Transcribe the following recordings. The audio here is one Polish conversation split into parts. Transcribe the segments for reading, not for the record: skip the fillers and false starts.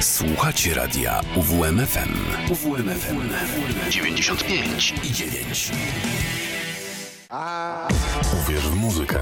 Słuchacie radia UWMFM. UWMFM 95,9. Uwierz w muzykę.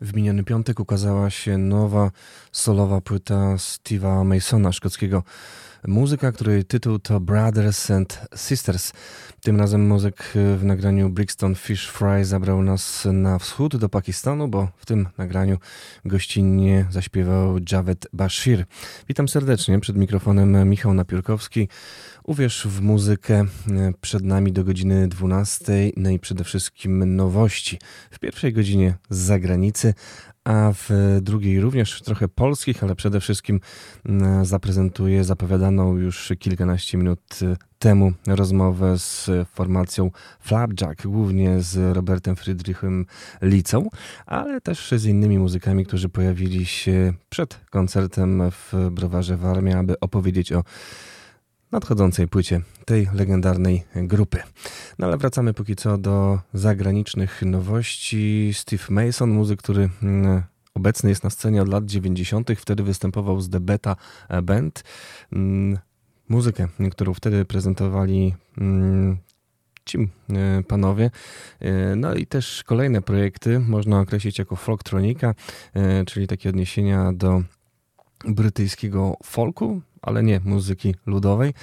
W miniony piątek ukazała się nowa solowa płyta Steve'a Masona, szkockiego muzyka, której tytuł to Brothers and Sisters. Tym razem muzyk w nagraniu Brixton Fish Fry zabrał nas na wschód do Pakistanu, bo w tym nagraniu gościnnie zaśpiewał Javed Bashir. Witam serdecznie, przed mikrofonem Michał Napiórkowski. Uwierz w muzykę, przed nami do godziny 12, no i przede wszystkim nowości. W pierwszej godzinie z zagranicy, a w drugiej również trochę polskich, ale przede wszystkim zaprezentuję zapowiadaną już kilkanaście minut temu rozmowę z formacją Flapjack, głównie z Robertem Friedrichem Litzą, ale też z innymi muzykami, którzy pojawili się przed koncertem w Browarze Warmia, aby opowiedzieć o nadchodzącej płycie tej legendarnej grupy. No ale wracamy póki co do zagranicznych nowości. Steve Mason, muzyk, który obecny jest na scenie od lat 90., wtedy występował z The Beta Band. Muzykę, którą wtedy prezentowali ci panowie. No i też kolejne projekty można określić jako folktronika, czyli takie odniesienia do brytyjskiego folku, ale nie muzyki ludowej,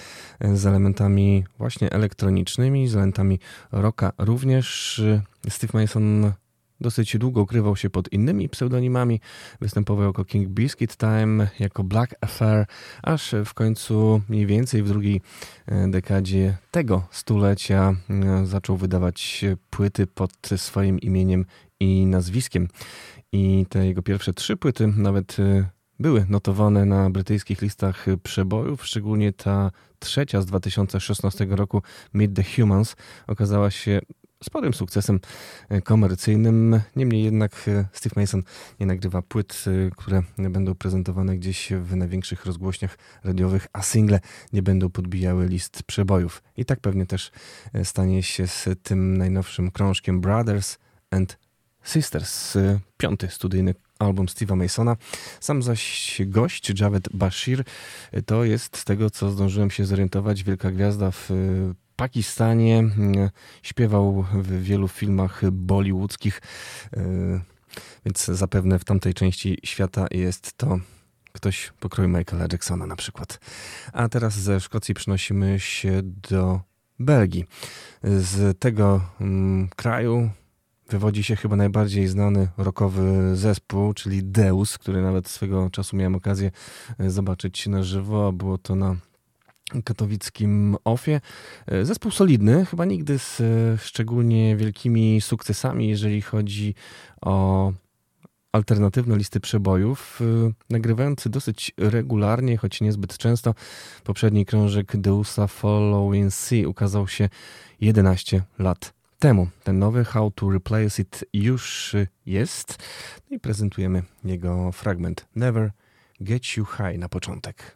z elementami właśnie elektronicznymi, z elementami rocka również. Steve Mason dosyć długo ukrywał się pod innymi pseudonimami, występował jako King Biscuit Time, jako Black Affair, aż w końcu mniej więcej w drugiej dekadzie tego stulecia zaczął wydawać płyty pod swoim imieniem i nazwiskiem. I te jego pierwsze trzy płyty nawet były notowane na brytyjskich listach przebojów, szczególnie ta trzecia z 2016 roku, Meet the Humans, okazała się sporym sukcesem komercyjnym. Niemniej jednak Steve Mason nie nagrywa płyt, które będą prezentowane gdzieś w największych rozgłośniach radiowych, a single nie będą podbijały list przebojów. I tak pewnie też stanie się z tym najnowszym krążkiem Brothers and Sisters, piąty studyjny album Steve'a Masona. Sam zaś gość, Javed Bashir, to jest, z tego co zdążyłem się zorientować, wielka gwiazda w Pakistanie. Śpiewał w wielu filmach bollywoodzkich, więc zapewne w tamtej części świata jest to ktoś pokroju Michaela Jacksona na przykład. A teraz ze Szkocji przenosimy się do Belgii. Z tego kraju wywodzi się chyba najbardziej znany rockowy zespół, czyli Deus, który nawet swego czasu miałem okazję zobaczyć na żywo, a było to na katowickim OFFie. Zespół solidny, chyba nigdy z szczególnie wielkimi sukcesami, jeżeli chodzi o alternatywne listy przebojów, nagrywający dosyć regularnie, choć niezbyt często. Poprzedni krążek Deusa, Following Sea, ukazał się 11 lat temu. Ten nowy How To Replace It już jest i prezentujemy jego fragment Never Get You High na początek.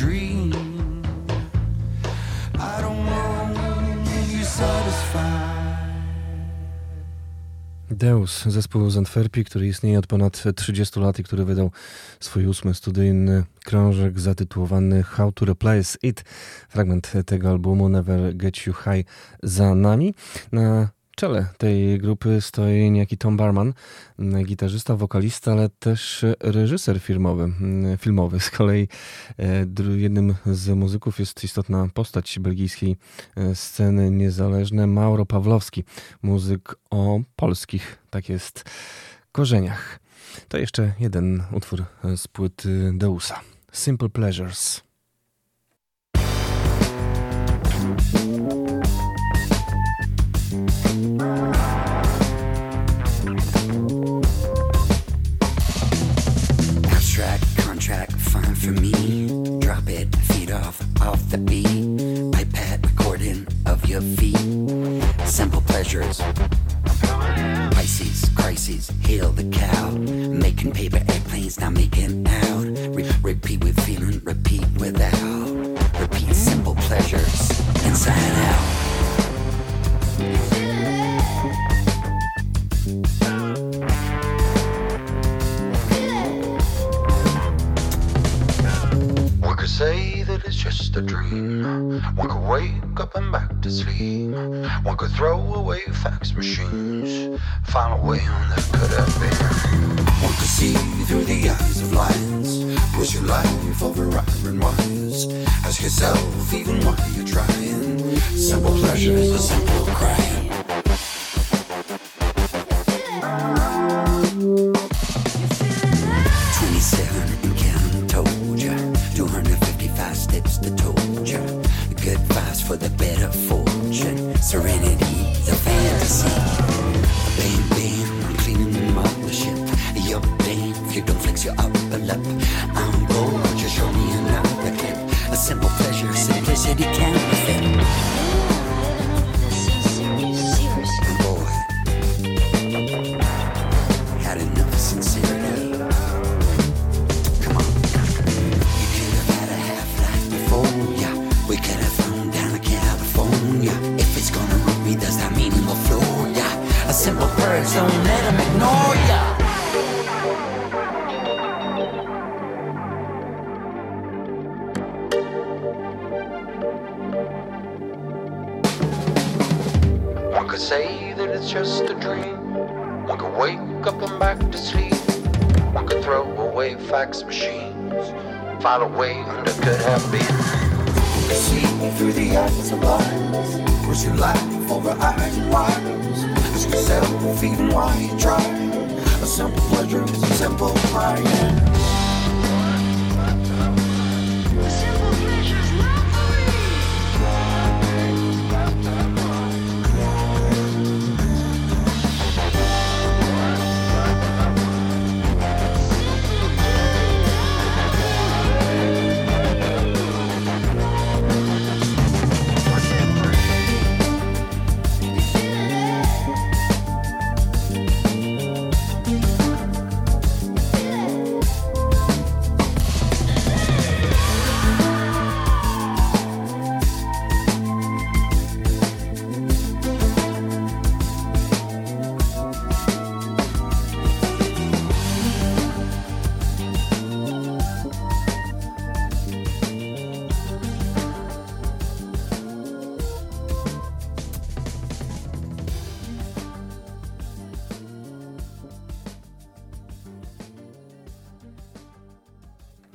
dream. I don't want you satisfied. Deus, zespół z Antwerpii, który istnieje od ponad 30 lat i który wydał swój 8. studyjny krążek zatytułowany How To Replace It. Fragment tego albumu Never Get You High za nami. Na czele tej grupy stoi niejaki Tom Barman, gitarzysta, wokalista, ale też reżyser filmowy. Z kolei jednym z muzyków jest istotna postać belgijskiej sceny niezależnej, Mauro Pawlowski, muzyk o polskich, tak jest, korzeniach. To jeszcze jeden utwór z płyty Deusa, Simple Pleasures. For me, drop it, feed off the beat, iPad recording of your feet, simple pleasures, Pisces, crises, hail the cow, making paper airplanes, now making out, repeat with feeling, repeat without, repeat simple pleasures, inside out. Say that it's just a dream. One could wake up and back to sleep. One could throw away fax machines, find a way on that could have been. One could see through the eyes of lions, push your life over iron wires. Ask yourself even why you're trying. Simple pleasures, a simple crying. For the better fortune, serenity, the fantasy. Bam, bam, I'm cleaning the mothership. You're damn if you don't flex your upper lip. I'm bored, just show me another clip. A simple pleasure, simplicity can be fit. I'm bored. Had enough sincerity. Come on. You could have had a half-life before, yeah. We could have flown down to California. If it's gonna root me, does that mean it'll flow, yeah? A simple purge, don't let them ignore ya. One could say that it's just a dream. One could wake up and back to sleep. One could throw away fax machines, file away under could have been. See through the eyes of lies, push your life over iron wires. Ask yourself even why you try. A simple pleasure is a simple crying. A simple pleasure's not for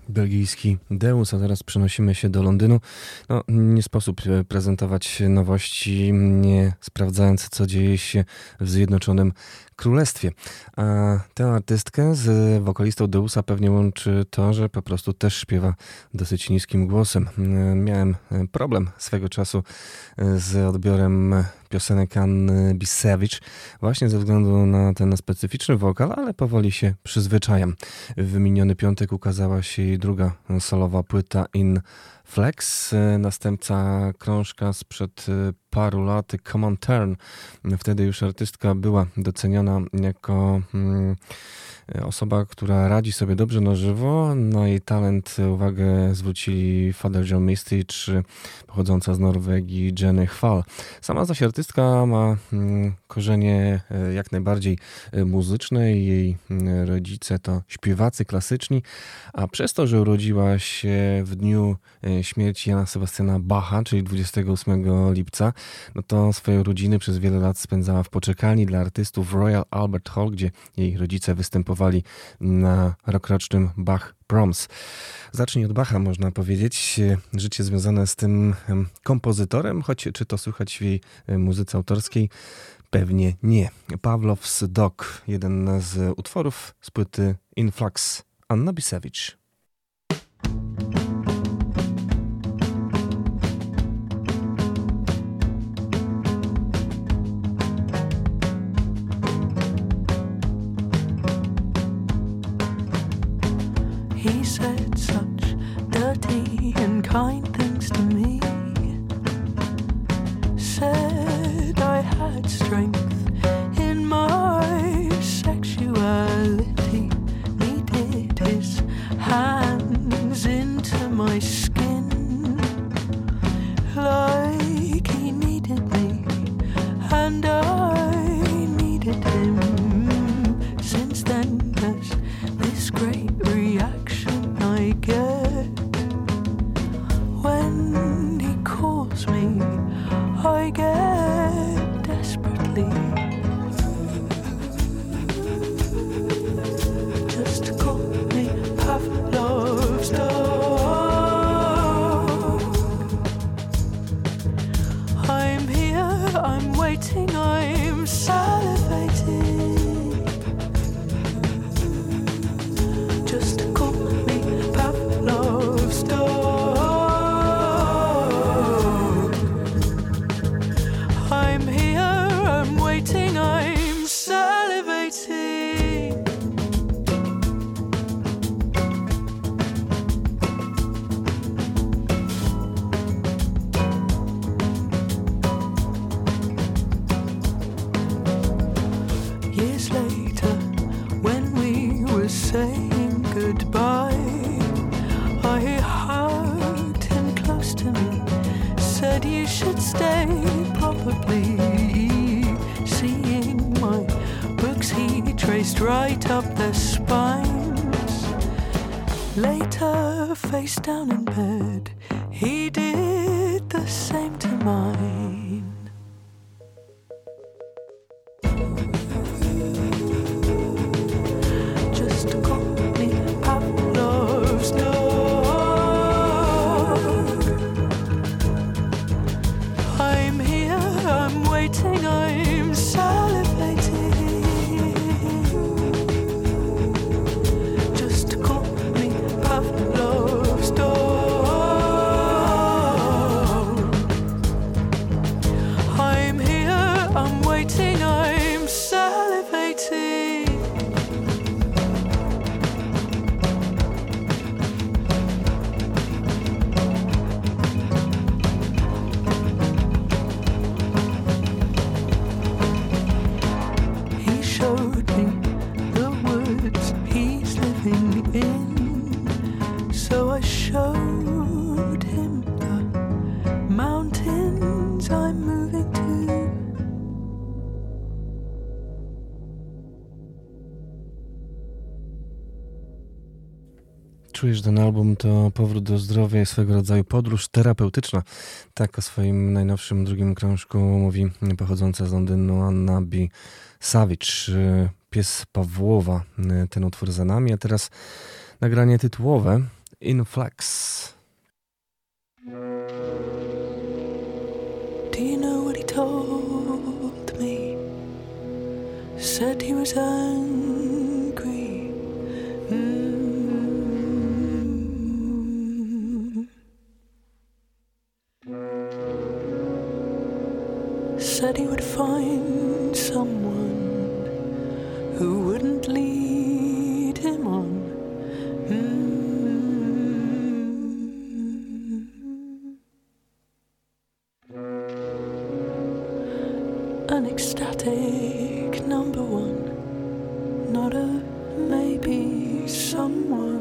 belgijski Deus, a teraz przenosimy się do Londynu. No, nie sposób prezentować nowości, nie sprawdzając, co dzieje się w Zjednoczonym Królestwie. A tę artystkę z wokalistą Deusa pewnie łączy to, że po prostu też śpiewa dosyć niskim głosem. Miałem problem swego czasu z odbiorem piosenek Anny Bisewicz właśnie ze względu na ten specyficzny wokal, ale powoli się przyzwyczajam. W miniony piątek ukazała się jej druga solowa płyta In Flex, następca krążka sprzed paru lat Come on Turn. Wtedy już artystka była doceniona jako osoba, która radzi sobie dobrze na żywo. Na jej talent uwagę zwrócili Father John Misty czy pochodząca z Norwegii Jenny Hval. Sama zaś artystka ma korzenie jak najbardziej muzyczne. Jej rodzice to śpiewacy klasyczni, a przez to, że urodziła się w dniu śmierci Jana Sebastiana Bacha, czyli 28 lipca, no to swoje urodziny przez wiele lat spędzała w poczekalni dla artystów Royal Albert Hall, gdzie jej rodzice występowali na rokrocznym Bach Proms. Zacznij od Bacha, można powiedzieć. Życie związane z tym kompozytorem, choć czy to słychać w jej muzyce autorskiej? Pewnie nie. Pawlow's Dog, jeden z utworów z płyty Influx. Anna Bisewicz. He said such dirty and kind things to me. Said I had strength in my sexuality. Needed his hands into my skin, like he needed me and I needed him. Since then there's this great reaction I get when he calls me, I get desperately just to call me Pavlov's dog. I'm here, I'm waiting, I'm salivating just to call me Pavlov's dog. I'm here, I'm waiting, I'm salivating. Years later, when we were saying goodbye, I hugged him close to me, said you should stay probably. Seeing my books he traced right up their spines. Later, face down in bed, he did the same to mine. I'm salivating just to call me Pavlov's dog. I'm here, I'm waiting, I'm salivating. In. So I showed him the mountains I'm moving to. Czujesz, ten album to powrót do zdrowia i swego rodzaju podróż terapeutyczna. Tak o swoim najnowszym drugim krążku mówi pochodząca z Londynu Anna Bisewicz. Pies Pawłowa, ten utwór za nami, a teraz nagranie tytułowe Influx. Do you know what he told me? Said he was angry. Said he would find someone who wouldn't lead him on. an ecstatic number one, not a maybe someone.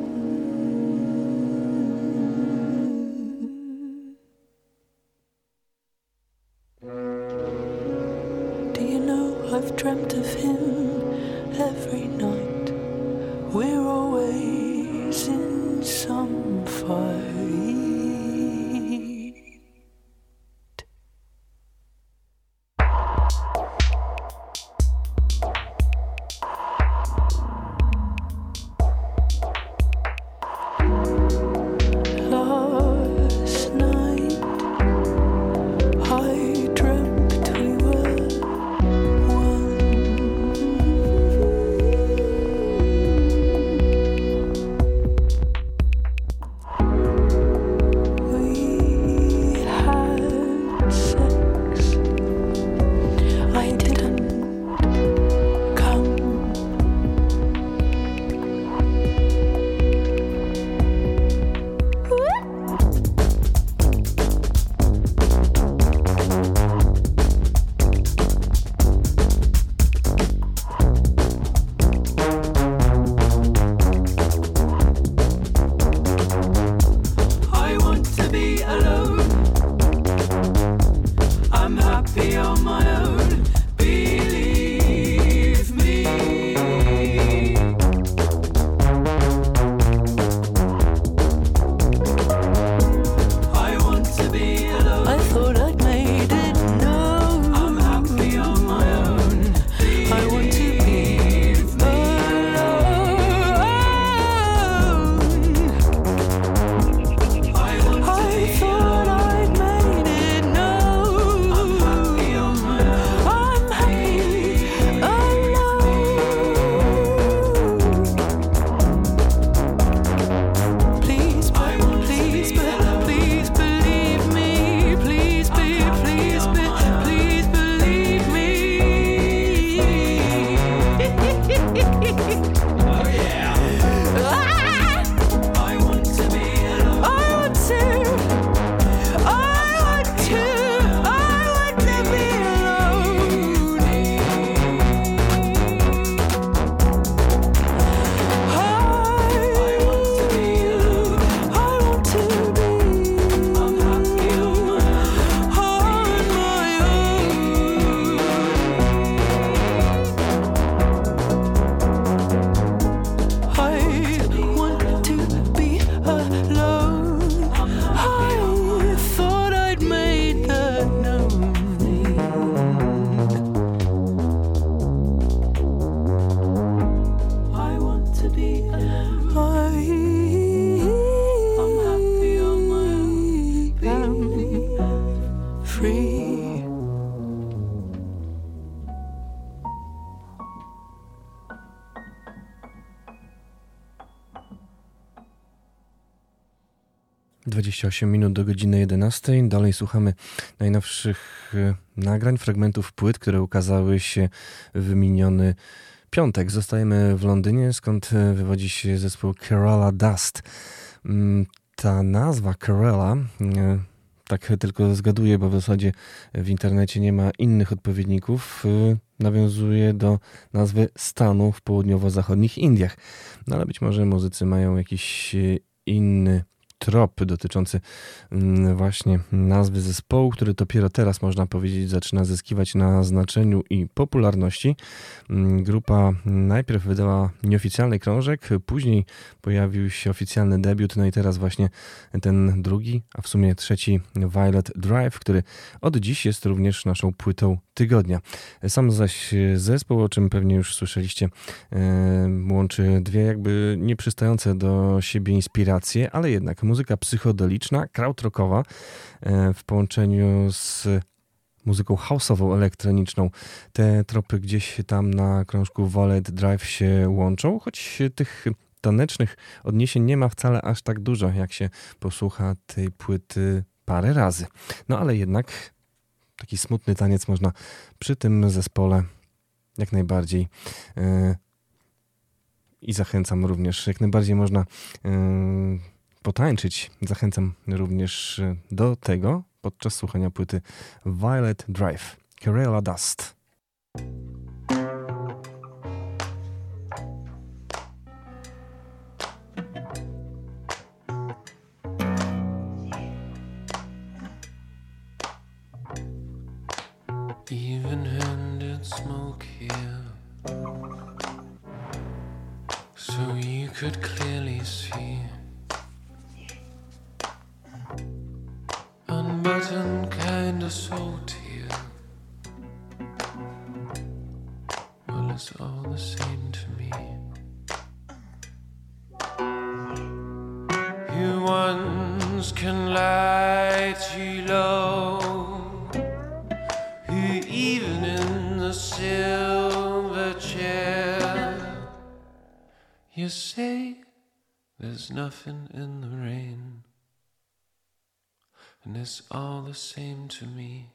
Minut do godziny 11. Dalej słuchamy najnowszych nagrań, fragmentów płyt, które ukazały się w miniony piątek. Zostajemy w Londynie, skąd wywodzi się zespół Kerala Dust. Ta nazwa Kerala, tak tylko zgaduję, bo w zasadzie w internecie nie ma innych odpowiedników, nawiązuje do nazwy stanu w południowo-zachodnich Indiach. No ale być może muzycy mają jakiś inny trop dotyczący właśnie nazwy zespołu, który dopiero teraz, można powiedzieć, zaczyna zyskiwać na znaczeniu i popularności. Grupa najpierw wydała nieoficjalny krążek, później pojawił się oficjalny debiut, no i teraz właśnie ten drugi, a w sumie trzeci Violet Drive, który od dziś jest również naszą płytą tygodnia. Sam zaś zespół, o czym pewnie już słyszeliście, łączy dwie jakby nieprzystające do siebie inspiracje, ale jednak muzyka psychodeliczna, krautrockowa w połączeniu z muzyką house'ową, elektroniczną. Te tropy gdzieś tam na krążku Violet Drive się łączą, choć tych tanecznych odniesień nie ma wcale aż tak dużo, jak się posłucha tej płyty parę razy. No ale jednak taki smutny taniec można przy tym zespole jak najbardziej i zachęcam również, jak najbardziej można potańczyć. Zachęcam również do tego podczas słuchania płyty Violet Drive, Kerala Dust. could clearly see. Unbuttoned, kinda salty. Well, it's all the same to me. Humans can lie too low. Who even in the silver chair? You say there's nothing in the rain. And it's all the same to me.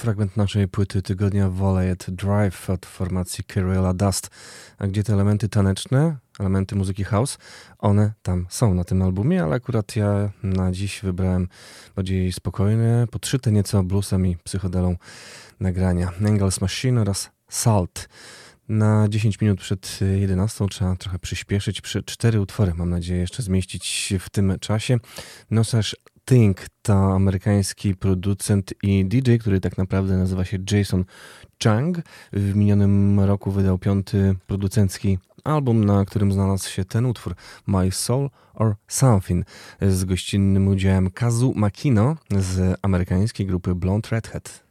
Fragment naszej płyty tygodnia Violet Drive od formacji Kerala Dust, a gdzie te elementy taneczne, elementy muzyki house, one tam są na tym albumie, ale akurat ja na dziś wybrałem bardziej spokojne, podszyte nieco bluesem i psychodelą nagrania Angels Machine oraz Salt. Na 10 minut przed 11 trzeba trochę przyspieszyć, 4 utwory mam nadzieję jeszcze zmieścić w tym czasie. No też Think to amerykański producent i DJ, który tak naprawdę nazywa się Jason Chung. W minionym roku wydał 5. producencki album, na którym znalazł się ten utwór My Soul or Something z gościnnym udziałem Kazu Makino z amerykańskiej grupy Blonde Redhead.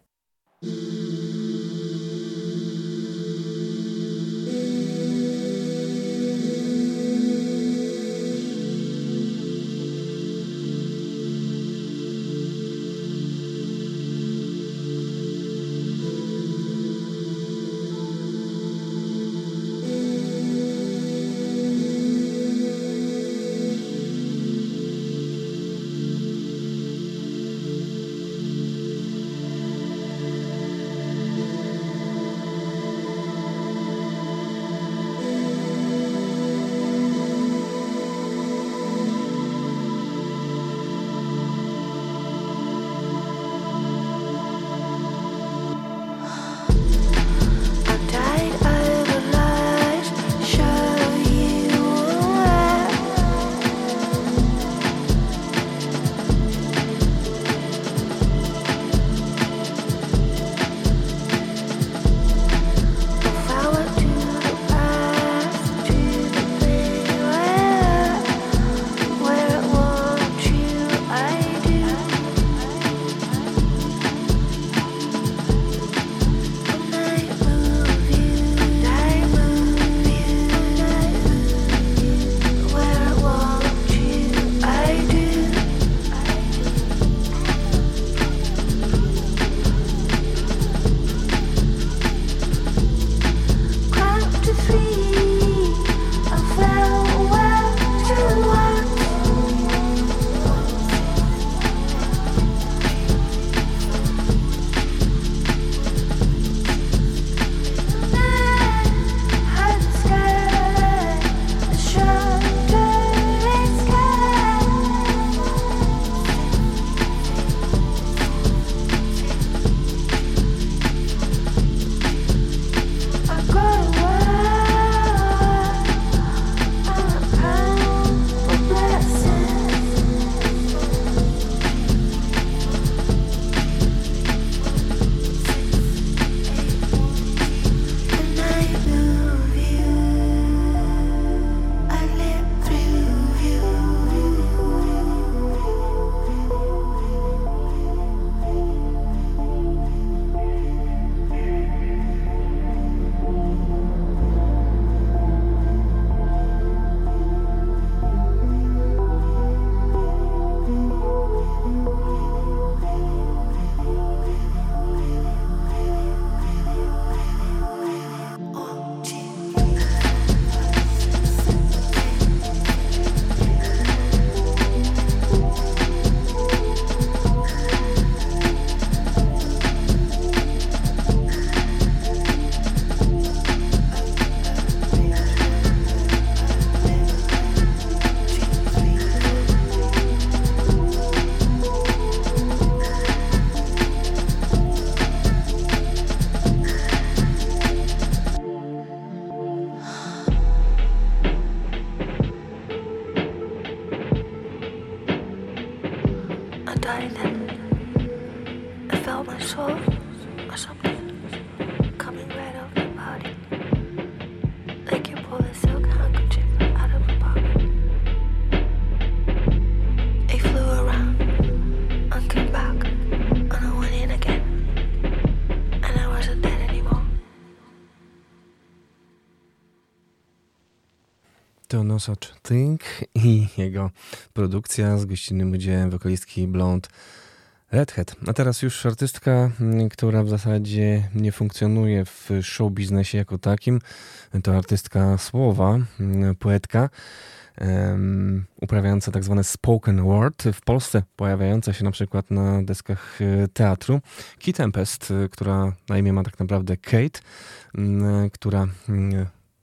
Nosacz Think i jego produkcja z gościnnym udziałem wokalistki Blonde Redhead. A teraz już artystka, która w zasadzie nie funkcjonuje w show biznesie jako takim. To artystka słowa, poetka. uprawiająca tak zwane spoken word, w Polsce pojawiająca się na przykład na deskach teatru. Kae Tempest, która na imię ma tak naprawdę Kate, która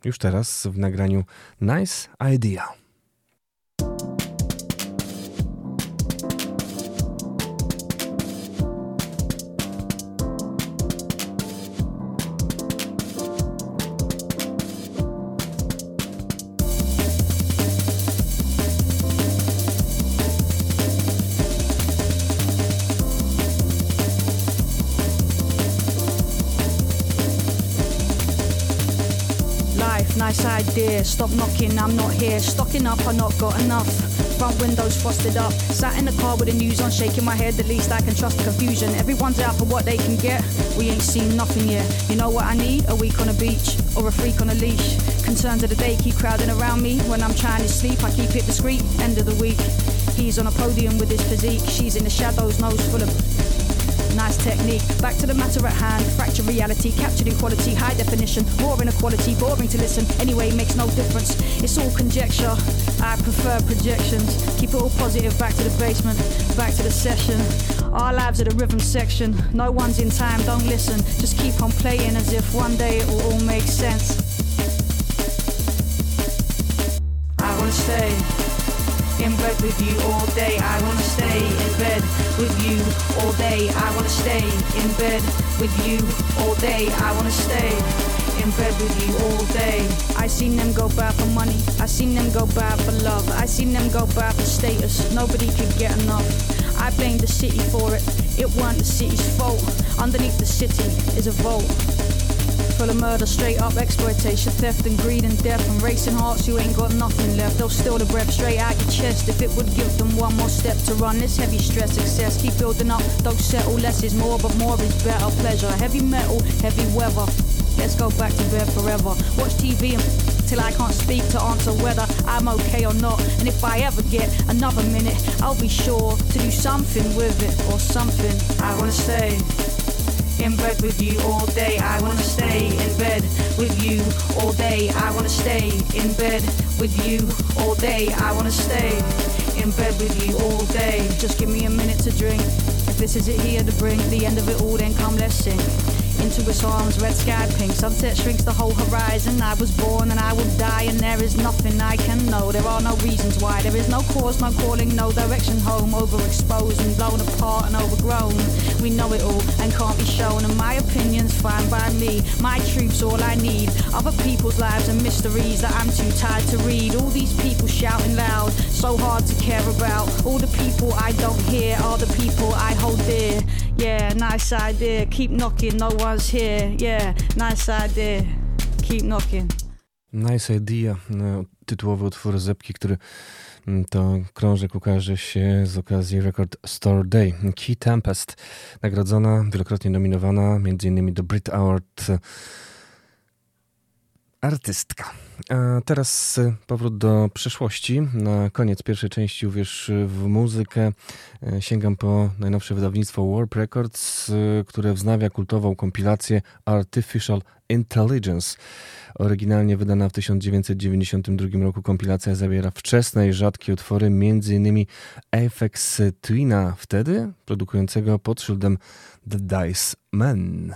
już teraz w nagraniu Nice Idea. Nice idea, stop knocking, I'm not here. Stocking up, I not got enough. Front windows frosted up. Sat in the car with the news on, shaking my head. The least I can trust the confusion. Everyone's out for what they can get. We ain't seen nothing yet. You know what I need? A week on a beach or a freak on a leash. Concerns of the day keep crowding around me. When I'm trying to sleep, I keep it discreet. End of the week. He's on a podium with his physique. She's in the shadows, nose full of... Nice technique, back to the matter at hand. Fractured reality, captured equality, high definition, raw inequality, boring to listen. Anyway, makes no difference, it's all conjecture. I prefer projections. Keep it all positive, back to the basement, back to the session. Our lives are the rhythm section. No one's in time, don't listen. Just keep on playing as if one day it will all make sense. I wanna stay in bed with you all day. I wanna stay in bed with you all day. I wanna stay in bed with you all day. I wanna stay in bed with you all day. I seen them go bad for money. I seen them go bad for love. I seen them go bad for status. Nobody could get enough. I blame the city for it. It weren't the city's fault. Underneath the city is a vault full of murder, straight up exploitation, theft and greed and death, and racing hearts you ain't got nothing left. They'll steal the breath straight out your chest if it would give them one more step to run this heavy stress excess. Keep building up, don't settle, less is more, but more is better pleasure. Heavy metal, heavy weather, let's go back to bed forever. Watch TV until I can't speak to answer whether I'm okay or not, and if I ever get another minute, I'll be sure to do something with it or something. I wanna stay in bed with you all day. I wanna stay in bed with you all day. I wanna stay in bed with you all day. I wanna stay in bed with you all day. Just give me a minute to drink. If this is it here to bring the end of it all, then come let's sing. Into its arms, red sky pink. Sunset shrinks the whole horizon. I was born and I will die, and there is nothing I can know. There are no reasons why. There is no cause, no calling, no direction home. Overexposed and blown apart and overgrown. We know it all and can't be shown. And my opinion's fine by me. My truth's all I need. Other people's lives and mysteries that I'm too tired to read. All these people shouting loud, so hard to care about. All the people I don't hear are the people I hold dear. Yeah, nice idea. Keep knocking, no one's here. Yeah, nice idea. Keep knocking. Nice idea. Tytułowy utwór Zepki, który to krążek ukaże się z okazji Record Store Day. Kae Tempest, nagrodzona, wielokrotnie nominowana, m.in. do Brit Award, artystka. A teraz powrót do przeszłości. Na koniec pierwszej części Uwierz w muzykę. Sięgam po najnowsze wydawnictwo Warp Records, które wznawia kultową kompilację Artificial Intelligence. Oryginalnie wydana w 1992 roku kompilacja zawiera wczesne i rzadkie utwory, m.in. Aphex Twina, wtedy produkującego pod szyldem The Dice Man.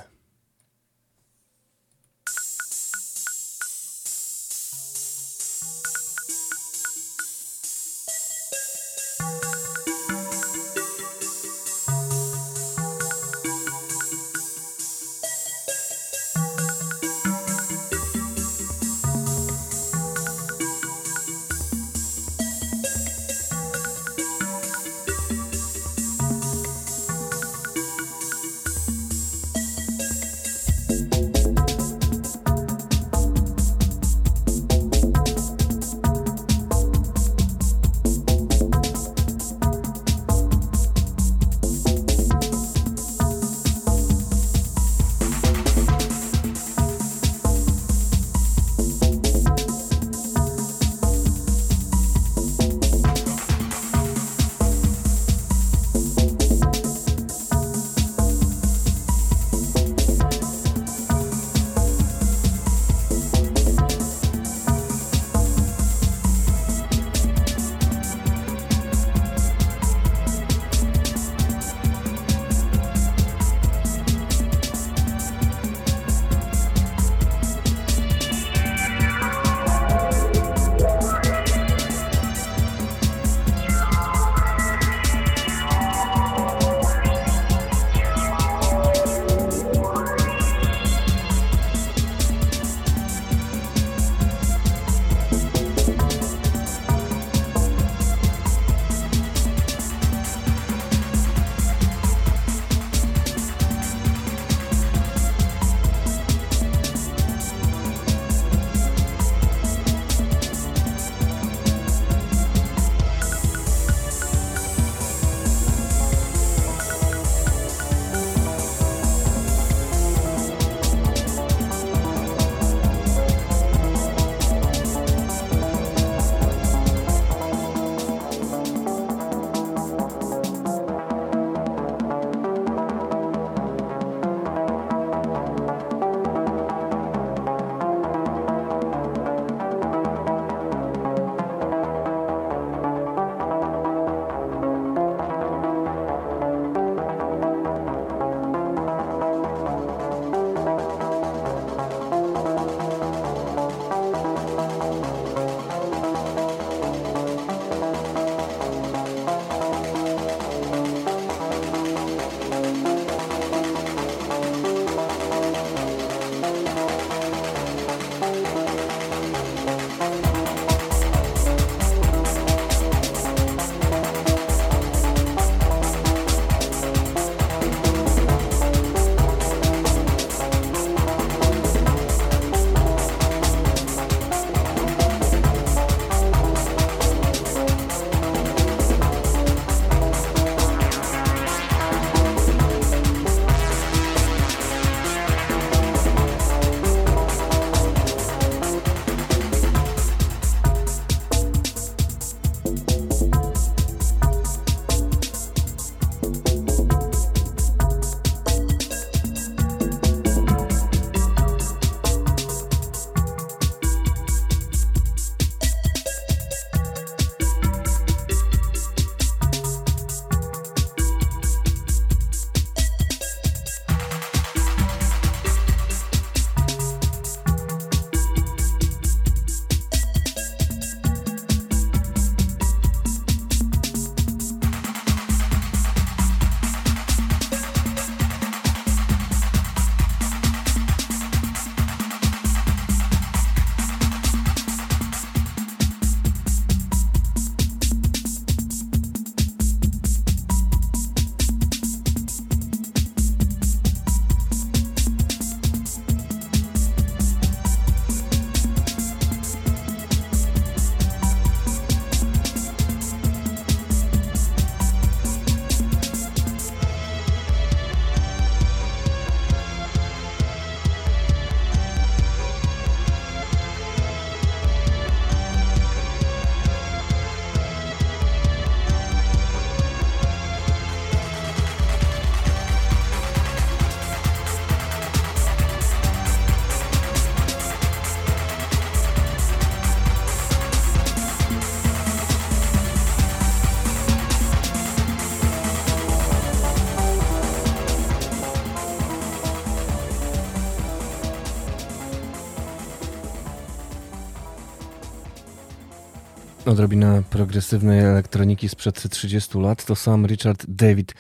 odrobina progresywnej elektroniki sprzed 30 lat to sam Richard David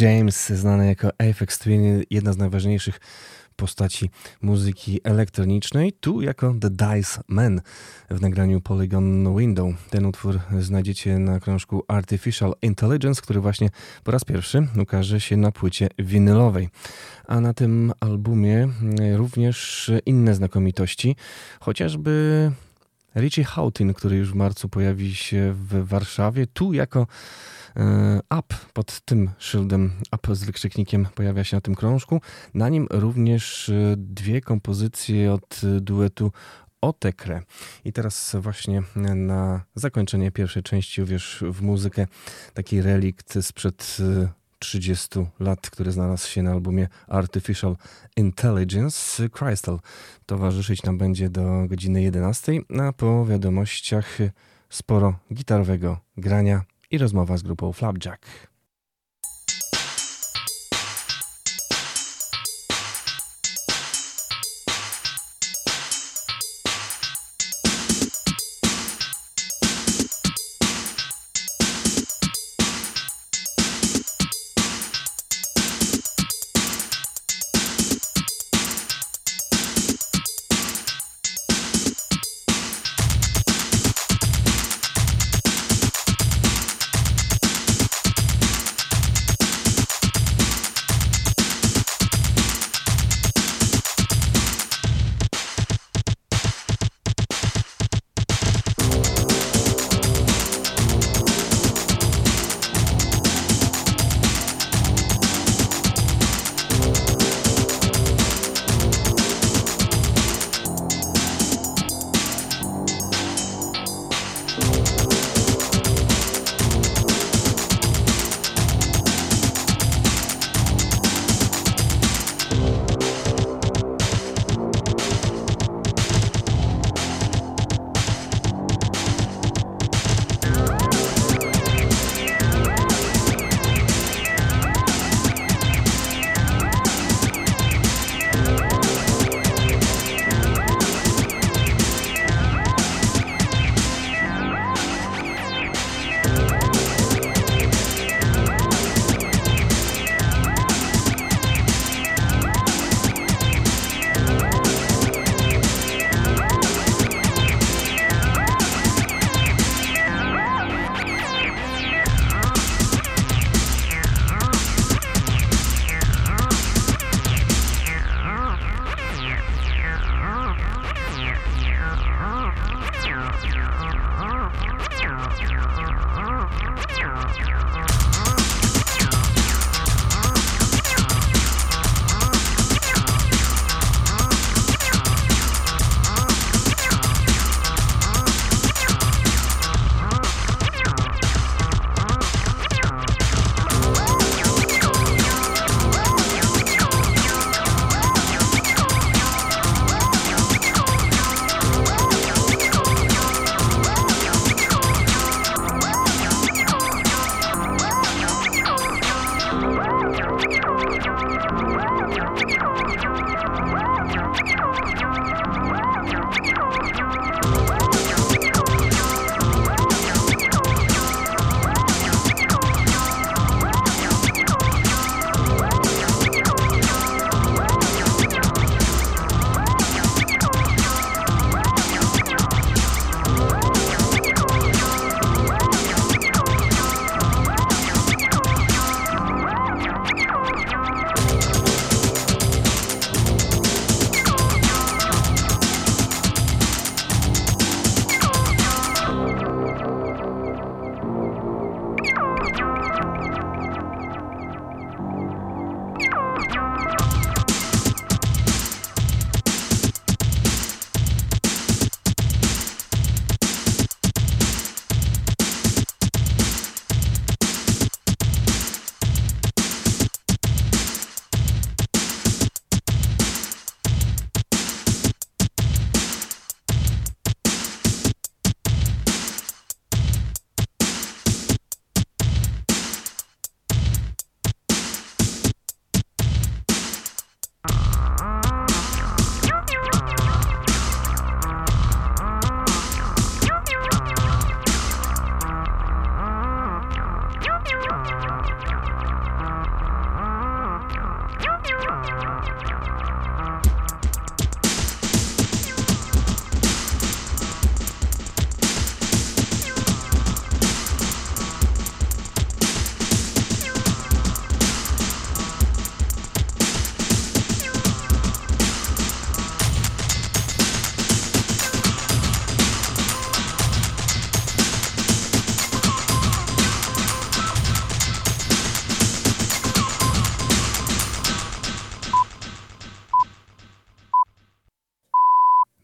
James, znany jako Aphex Twin, jedna z najważniejszych postaci muzyki elektronicznej, tu jako The Dice Man w nagraniu Polygon Window. Ten utwór znajdziecie na krążku Artificial Intelligence, który właśnie po raz pierwszy ukaże się na płycie winylowej. A na tym albumie również inne znakomitości, chociażby Richie Houghton, który już w marcu pojawi się w Warszawie, tu jako Up, pod tym szyldem Up z wykrzyknikiem pojawia się na tym krążku. Na nim również dwie kompozycje od duetu Otekre. I teraz właśnie na zakończenie pierwszej części uwierz w muzykę, taki relikt sprzed 30 lat, który znalazł się na albumie Artificial Intelligence. Crystal towarzyszyć nam będzie do godziny 11, a po wiadomościach sporo gitarowego grania i rozmowa z grupą Flapjack.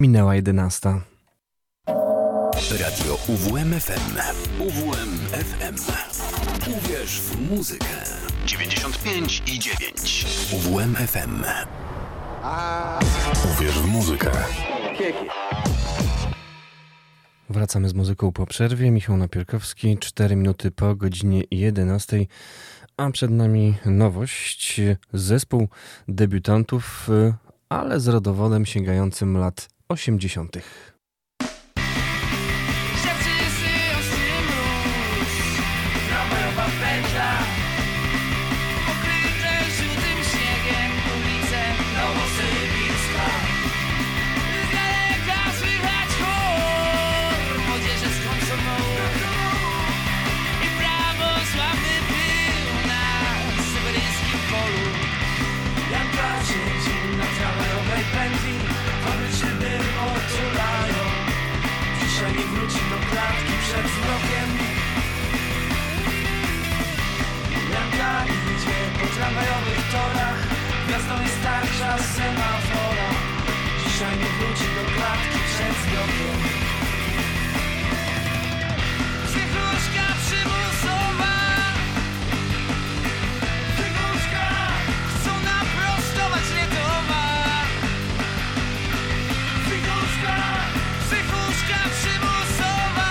Minęła 11. Radio UWM-FM. UWM-FM. Uwierz w muzykę. 95,9. UWM-FM. Uwierz w muzykę. Wracamy z muzyką po przerwie. Michał Napierkowski, 4 minuty po godzinie 11. A przed nami nowość. Zespół debiutantów, ale z rodowodem sięgającym lat 80. Tramwajowych torach gwiazdą jest tarcza semafora. Dzisiaj nie wróci do klatki przed zbiorem. Cychruszka przymusowa. Cychruszka chcą naprostować nietowa. Cychruszka, cychruszka przymusowa.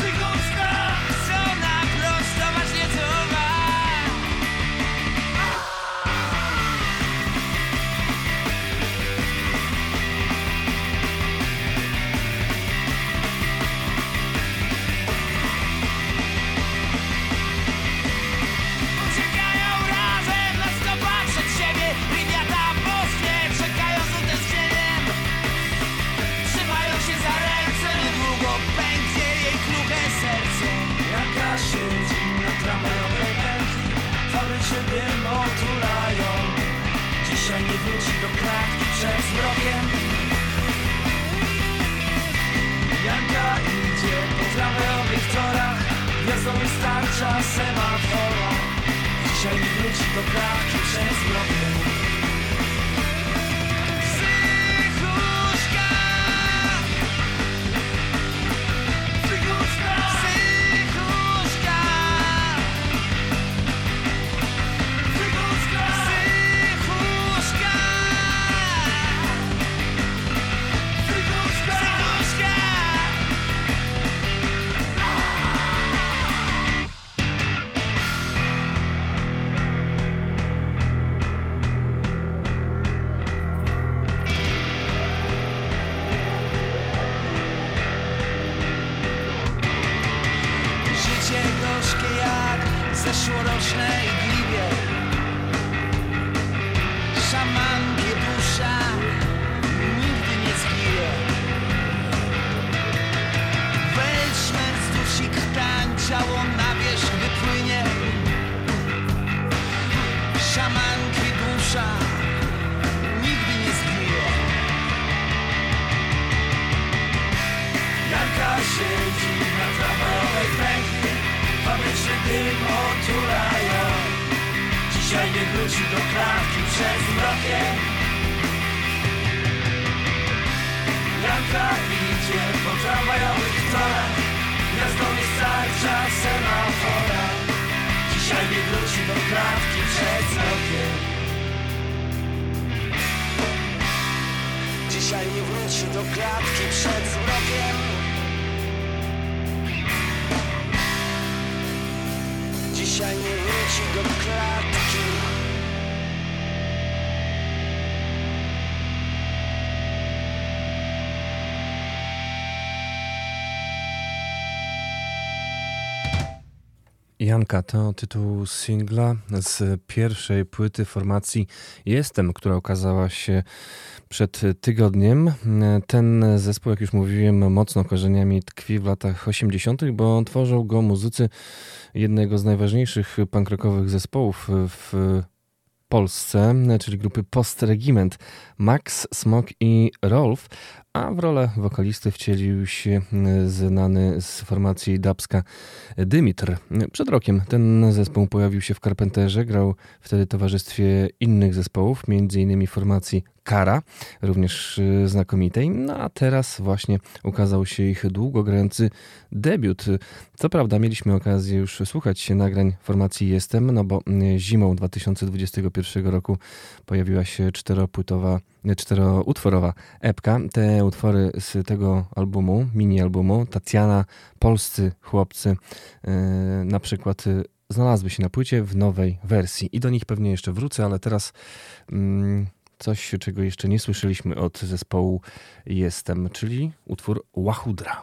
Cychruszka chcą naprostować nietowa. Ciebie otulają. Dzisiaj nie wróci do klatki przed wrogiem. Janka idzie po tramwajowych torach, gwiazdą jest tarcza semafora. Dzisiaj nie wróci do klatki przed wrogiem. Janka to tytuł singla z pierwszej płyty formacji Jestem, która ukazała się przed tygodniem. Ten zespół, jak już mówiłem, mocno korzeniami tkwi w latach 80., bo tworzą go muzycy jednego z najważniejszych punk rockowych zespołów w Polsce, czyli grupy Post Regiment, Max, Smok i Rolf, a w rolę wokalisty wcielił się znany z formacji Dabska Dymitr. Przed rokiem ten zespół pojawił się w Carpenterze, grał wtedy w towarzystwie innych zespołów, m.in. formacji Kara, również znakomitej, no a teraz właśnie ukazał się ich długo grający debiut. Co prawda mieliśmy okazję już słuchać się nagrań formacji Jestem, no bo zimą 2021 roku pojawiła się czteroutworowa epka. Te utwory z tego albumu, mini-albumu, Tatiana, Polscy Chłopcy, na przykład znalazły się na płycie w nowej wersji i do nich pewnie jeszcze wrócę, ale teraz coś, czego jeszcze nie słyszeliśmy od zespołu Jestem, czyli utwór Łachudra.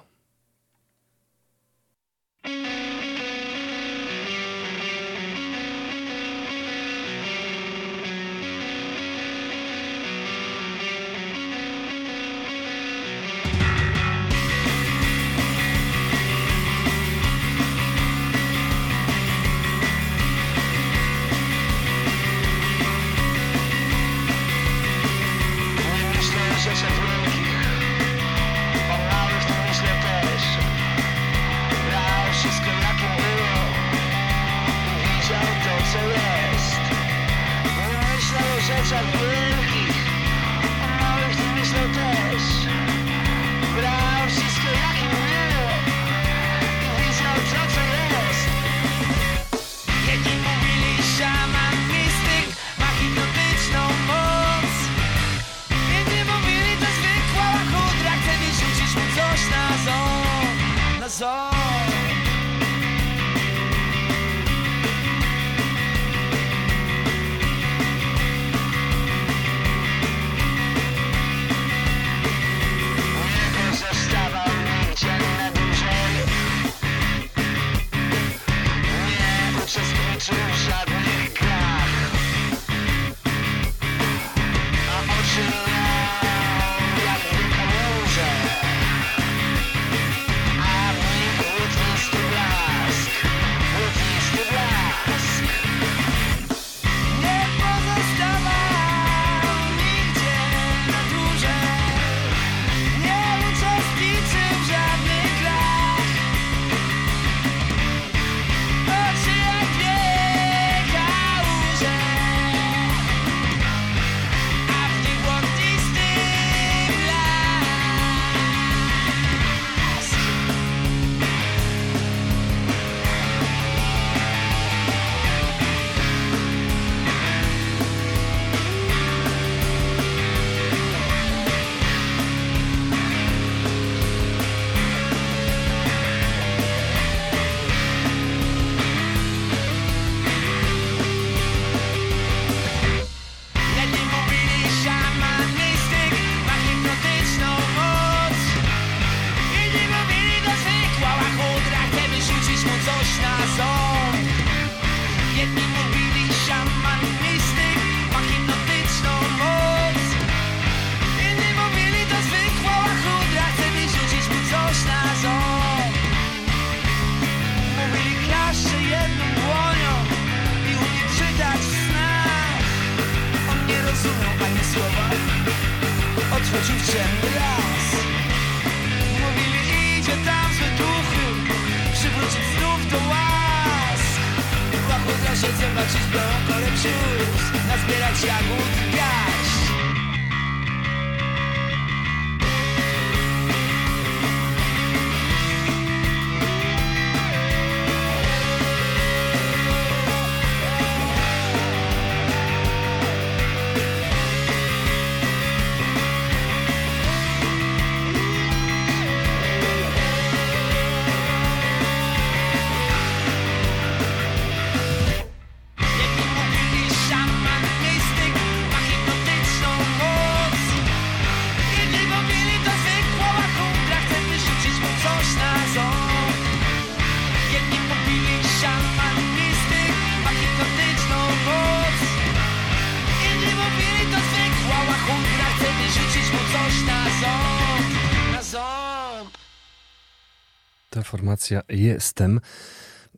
Formacja Jestem.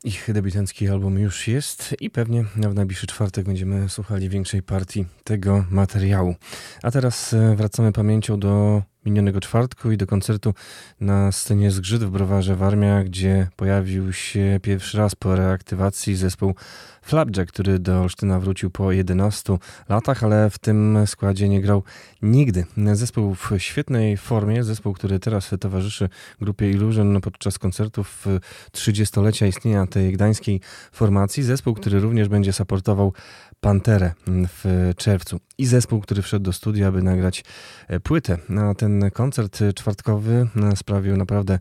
Ich debiutancki album już jest i pewnie w najbliższy czwartek będziemy słuchali większej partii tego materiału. A teraz wracamy pamięcią do minionego czwartku i do koncertu na scenie Zgrzyt w Browarze Warmia, gdzie pojawił się pierwszy raz po reaktywacji zespół Flapjack, który do Olsztyna wrócił po 11 latach, ale w tym składzie nie grał nigdy. Zespół w świetnej formie, zespół, który teraz towarzyszy grupie Illusion podczas koncertów 30-lecia istnienia tej gdańskiej formacji. Zespół, który również będzie supportował Panterę w czerwcu. I zespół, który wszedł do studia, aby nagrać płytę. A ten koncert czwartkowy sprawił naprawdę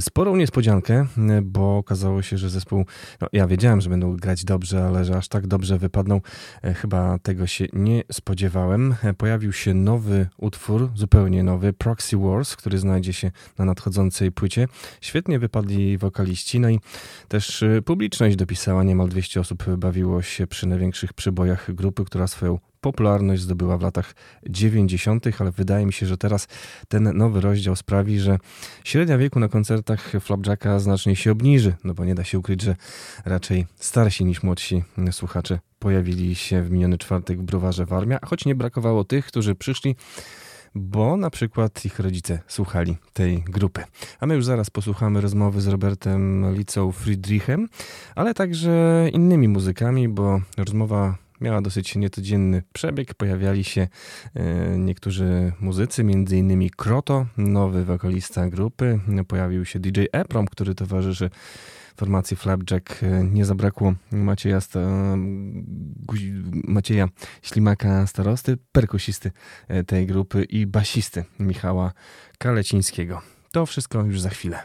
sporą niespodziankę, bo okazało się, że zespół, ja wiedziałem, że będą grać dobrze, ale że aż tak dobrze wypadną, chyba tego się nie spodziewałem. Pojawił się nowy utwór, zupełnie nowy, Proxy Wars, który znajdzie się na nadchodzącej płycie. Świetnie wypadli wokaliści, no i też publiczność dopisała. Niemal 200 osób bawiło się przy największych przybojach grupy, która swoją popularność zdobyła w latach 90., ale wydaje mi się, że teraz ten nowy rozdział sprawi, że średnia wieku na koncertach Flapjacka znacznie się obniży, no bo nie da się ukryć, że raczej starsi niż młodsi słuchacze pojawili się w miniony czwartek w Browarze Warmia, choć nie brakowało tych, którzy przyszli, bo na przykład ich rodzice słuchali tej grupy. A my już zaraz posłuchamy rozmowy z Robertem Litzą Friedrichem, ale także innymi muzykami, bo rozmowa miała dosyć niecodzienny przebieg. Pojawiali się niektórzy muzycy, m.in. Kroto, nowy wokalista grupy. Pojawił się DJ Eprom, który towarzyszy formacji Flapjack. Nie zabrakło Macieja Ślimaka, starosty, perkusisty tej grupy i basisty Michała Kalecińskiego. To wszystko już za chwilę.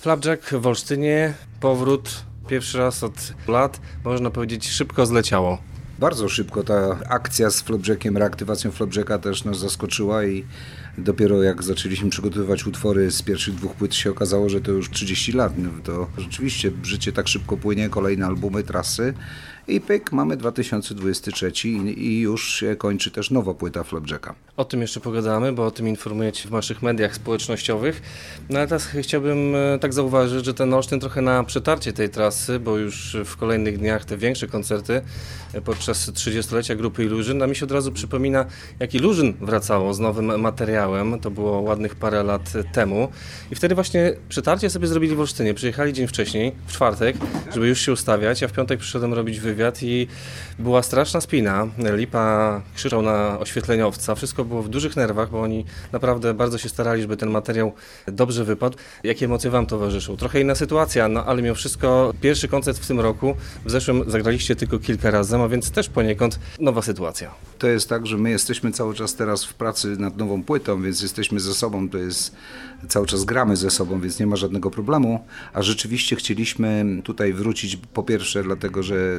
Flapjack w Olsztynie, powrót pierwszy raz od lat, można powiedzieć, szybko zleciało. Bardzo szybko ta akcja z Flapjackiem, reaktywacją Flapjacka też nas zaskoczyła i dopiero jak zaczęliśmy przygotowywać utwory z pierwszych dwóch płyt, się okazało, że to już 30 lat. To rzeczywiście życie tak szybko płynie, kolejne albumy, trasy i pyk, mamy 2023 i już się kończy też nowa płyta Flapjacka. O tym jeszcze pogadamy, bo o tym informujecie w naszych mediach społecznościowych. No ale teraz chciałbym tak zauważyć, że ten Olsztyn trochę na przetarcie tej trasy, bo już w kolejnych dniach te większe koncerty podczas 30-lecia grupy Illusion, a mi się od razu przypomina, jak Illusion wracało z nowym materiałem. To było ładnych parę lat temu i wtedy właśnie przetarcie sobie zrobili w Olsztynie. Przyjechali dzień wcześniej, w czwartek, żeby już się ustawiać, a w piątek przyszedłem robić wywiad i była straszna spina. Lipa krzyczał na oświetleniowca, wszystko było w dużych nerwach, bo oni naprawdę bardzo się starali, żeby ten materiał dobrze wypadł. Jakie emocje wam towarzyszą? Trochę inna sytuacja, no ale mimo wszystko pierwszy koncert w tym roku, w zeszłym zagraliście tylko kilka razy, a więc też poniekąd nowa sytuacja. To jest tak, że my jesteśmy cały czas teraz w pracy nad nową płytą, więc jesteśmy ze sobą, to jest cały czas gramy ze sobą, więc nie ma żadnego problemu, a rzeczywiście chcieliśmy tutaj wrócić po pierwsze dlatego, że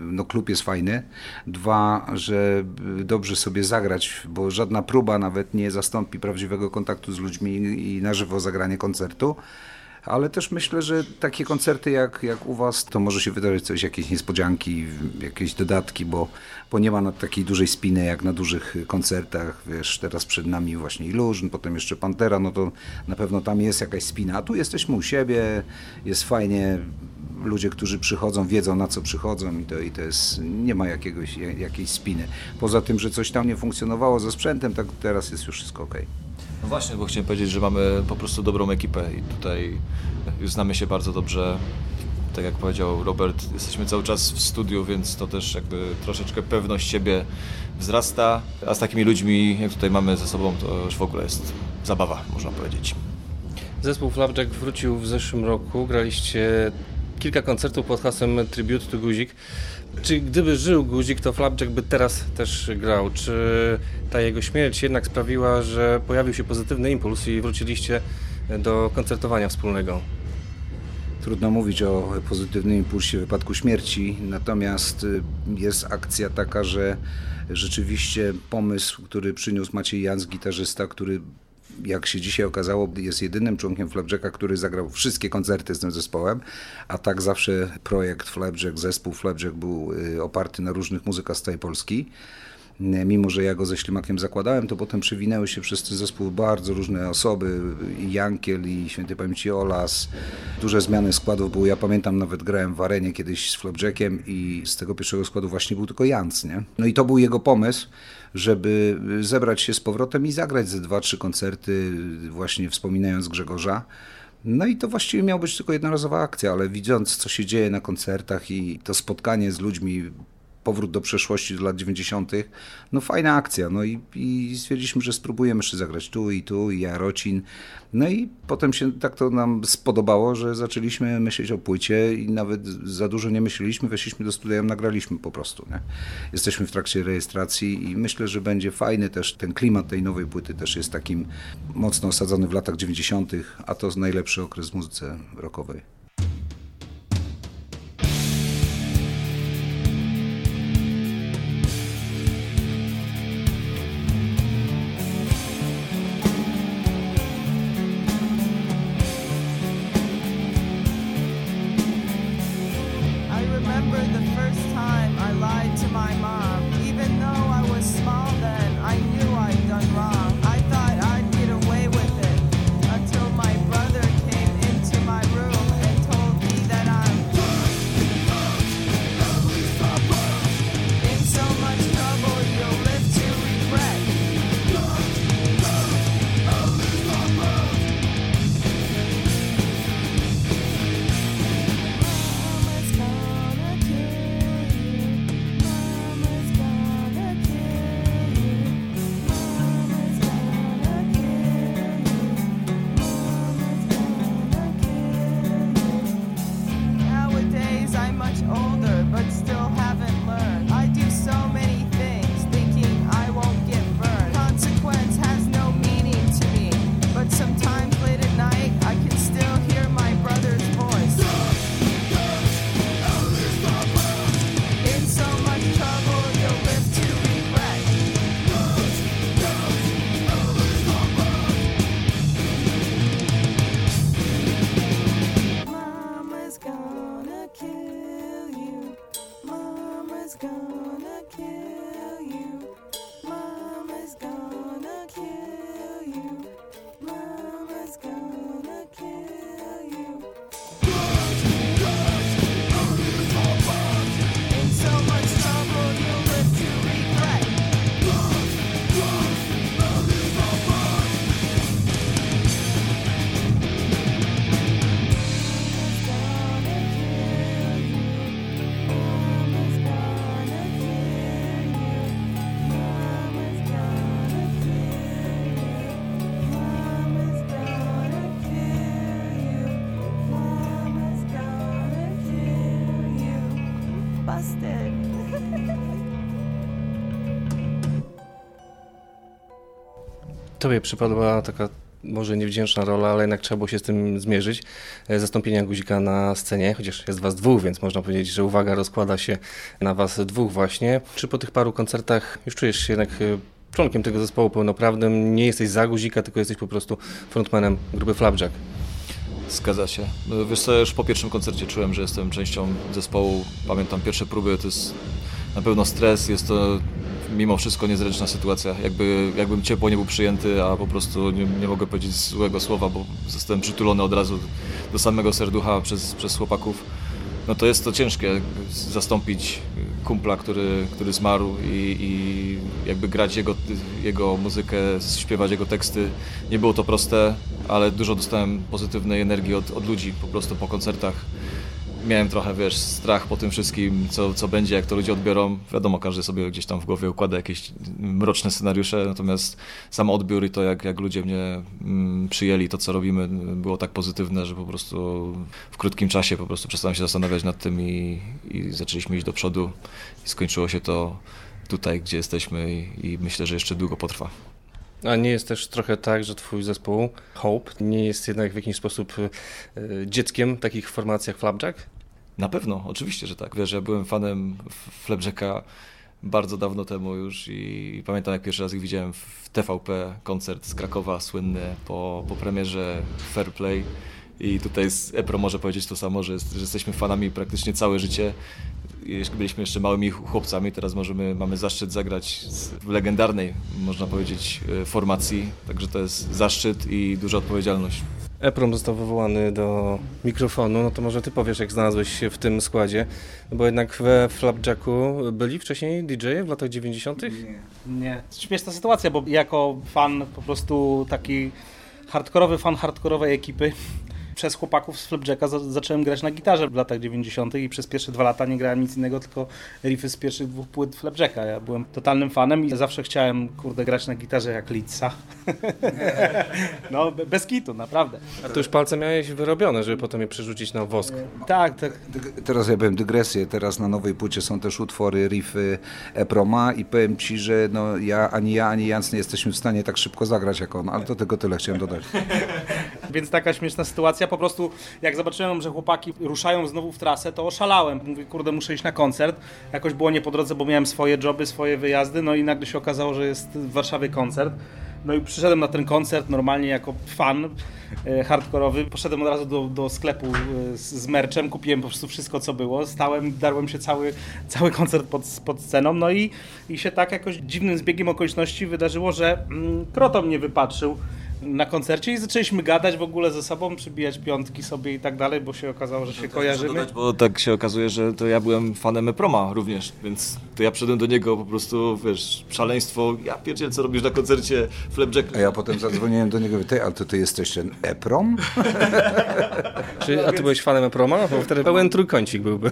no klub jest fajny, dwa, że dobrze sobie zagrać, bo żadna próba nawet nie zastąpi prawdziwego kontaktu z ludźmi i na żywo zagranie koncertu. Ale też myślę, że takie koncerty jak u was, to może się wydarzyć coś, jakieś niespodzianki, jakieś dodatki, bo nie ma na takiej dużej spiny jak na dużych koncertach. Wiesz, teraz przed nami właśnie Illusion, potem jeszcze Pantera, no to na pewno tam jest jakaś spina. A tu jesteśmy u siebie, jest fajnie, ludzie, którzy przychodzą, wiedzą na co przychodzą i to jest, nie ma jakiejś spiny. Poza tym, że coś tam nie funkcjonowało ze sprzętem, tak teraz jest już wszystko okej. No właśnie, bo chciałem powiedzieć, że mamy po prostu dobrą ekipę i tutaj już znamy się bardzo dobrze. Tak jak powiedział Robert, jesteśmy cały czas w studiu, więc to też jakby troszeczkę pewność siebie wzrasta, a z takimi ludźmi, jak tutaj mamy ze sobą, to już w ogóle jest zabawa, można powiedzieć. Zespół Flapjack wrócił w zeszłym roku, graliście kilka koncertów pod hasłem Tribute to Guzik. Czy gdyby żył Guzik, to Flapjack by teraz też grał? Czy ta jego śmierć jednak sprawiła, że pojawił się pozytywny impuls i wróciliście do koncertowania wspólnego? Trudno mówić o pozytywnym impulsie w wypadku śmierci, natomiast jest akcja taka, że rzeczywiście pomysł, który przyniósł Maciej Jans, gitarzysta, który jak się dzisiaj okazało, jest jedynym członkiem Flapjacka, który zagrał wszystkie koncerty z tym zespołem, a tak zawsze projekt Flapjack, zespół Flapjack był oparty na różnych muzykach z całej Polski. Mimo że ja go ze Ślimakiem zakładałem, to potem przewinęły się przez ten zespół bardzo różne osoby, i Jankiel, i świętej pamięci Olas. Duże zmiany składów były, ja pamiętam, nawet grałem w arenie kiedyś z Flapjackiem i z tego pierwszego składu właśnie był tylko Janc, nie? No i to był jego pomysł, żeby zebrać się z powrotem i zagrać ze 2-3 koncerty, właśnie wspominając Grzegorza. No i to właściwie miała być tylko jednorazowa akcja, ale widząc, co się dzieje na koncertach i to spotkanie z ludźmi, powrót do przeszłości, do lat 90. No fajna akcja. No i stwierdziliśmy, że spróbujemy jeszcze zagrać tu i Jarocin. No i potem się tak to nam spodobało, że zaczęliśmy myśleć o płycie i nawet za dużo nie myśleliśmy, weszliśmy do studia i nagraliśmy po prostu. Nie? Jesteśmy w trakcie rejestracji i myślę, że będzie fajny też ten klimat tej nowej płyty, też jest takim mocno osadzony w latach 90., a to najlepszy okres w muzyce rockowej. Wrong. I thought I'd get away with it until my brother came into my room and tobie przypadła taka może niewdzięczna rola, ale jednak trzeba było się z tym zmierzyć, zastąpienia Guzika na scenie, chociaż jest was dwóch, więc można powiedzieć, że uwaga rozkłada się na was dwóch właśnie. Czy po tych paru koncertach już czujesz się jednak członkiem tego zespołu pełnoprawnym, nie jesteś za Guzika, tylko jesteś po prostu frontmanem grupy Flapjack? Zgadza się. Wiesz co, ja już po pierwszym koncercie czułem, że jestem częścią zespołu. Pamiętam pierwsze próby, to jest na pewno stres, jest to mimo wszystko niezręczna sytuacja. Jakbym ciepło nie był przyjęty, a po prostu nie mogę powiedzieć złego słowa, bo zostałem przytulony od razu do samego serducha przez chłopaków. No to jest to ciężkie, zastąpić kumpla, który zmarł i jakby grać jego muzykę, śpiewać jego teksty. Nie było to proste, ale dużo dostałem pozytywnej energii od ludzi po prostu po koncertach. Miałem trochę, strach po tym wszystkim, co będzie, jak to ludzie odbiorą. Wiadomo, każdy sobie gdzieś tam w głowie układa jakieś mroczne scenariusze, natomiast sam odbiór i to, jak ludzie mnie przyjęli, to co robimy, było tak pozytywne, że po prostu w krótkim czasie po prostu przestałem się zastanawiać nad tym i zaczęliśmy iść do przodu. I skończyło się to tutaj, gdzie jesteśmy i myślę, że jeszcze długo potrwa. A nie jest też trochę tak, że twój zespół Hope nie jest jednak w jakiś sposób dzieckiem takich formacji jak Flapjack? Na pewno, oczywiście, że tak. Ja byłem fanem Flapjacka bardzo dawno temu już i pamiętam, jak pierwszy raz ich widziałem w TVP, koncert z Krakowa słynny po premierze Fair Play. I tutaj Eprom może powiedzieć to samo, że jesteśmy fanami praktycznie całe życie. Byliśmy jeszcze małymi chłopcami, teraz mamy zaszczyt zagrać w legendarnej, można powiedzieć, formacji. Także to jest zaszczyt i duża odpowiedzialność. Eprom został wywołany do mikrofonu, no to może ty powiesz, jak znalazłeś się w tym składzie, bo jednak we Flapjacku byli wcześniej DJ-e w latach 90. Nie. Śmieszna sytuacja, bo jako fan, po prostu taki hardkorowy fan hardkorowej ekipy, przez chłopaków z Flapjacka zacząłem grać na gitarze w latach 90. i przez pierwsze 2 lata nie grałem nic innego, tylko riffy z pierwszych 2 płyt Flapjacka. Ja byłem totalnym fanem i zawsze chciałem, grać na gitarze jak Litza. No, bez kitu, naprawdę. A to już palce miałeś wyrobione, żeby potem je przerzucić na wosk. Tak. Teraz ja powiem dygresję, teraz na nowej płycie są też utwory, riffy Eproma i powiem ci, że ani Jans nie jesteśmy w stanie tak szybko zagrać jak on, ale to tylko tyle chciałem dodać. Więc taka śmieszna sytuacja. Po prostu jak zobaczyłem, że chłopaki ruszają znowu w trasę, to oszalałem. Mówię, muszę iść na koncert. Jakoś było nie po drodze, bo miałem swoje joby, swoje wyjazdy, no i nagle się okazało, że jest w Warszawie koncert. No i przyszedłem na ten koncert normalnie jako fan hardkorowy. Poszedłem od razu do sklepu z merchem, kupiłem po prostu wszystko, co było. Stałem, darłem się cały koncert pod sceną. No i się tak jakoś dziwnym zbiegiem okoliczności wydarzyło, że Kroto mnie wypatrzył na koncercie i zaczęliśmy gadać w ogóle ze sobą, przybijać piątki sobie i tak dalej, bo się okazało, że się kojarzymy. Dodać, bo tak się okazuje, że to ja byłem fanem Eproma również, więc to ja przyszedłem do niego po prostu, szaleństwo, ja pierdzielę, co robisz na koncercie Flapjacka. A ja potem zadzwoniłem do niego i mówię, ale to ty jesteś ten Eprom? A ty byłeś fanem Eproma? Bo wtedy pełen trójkącik byłby.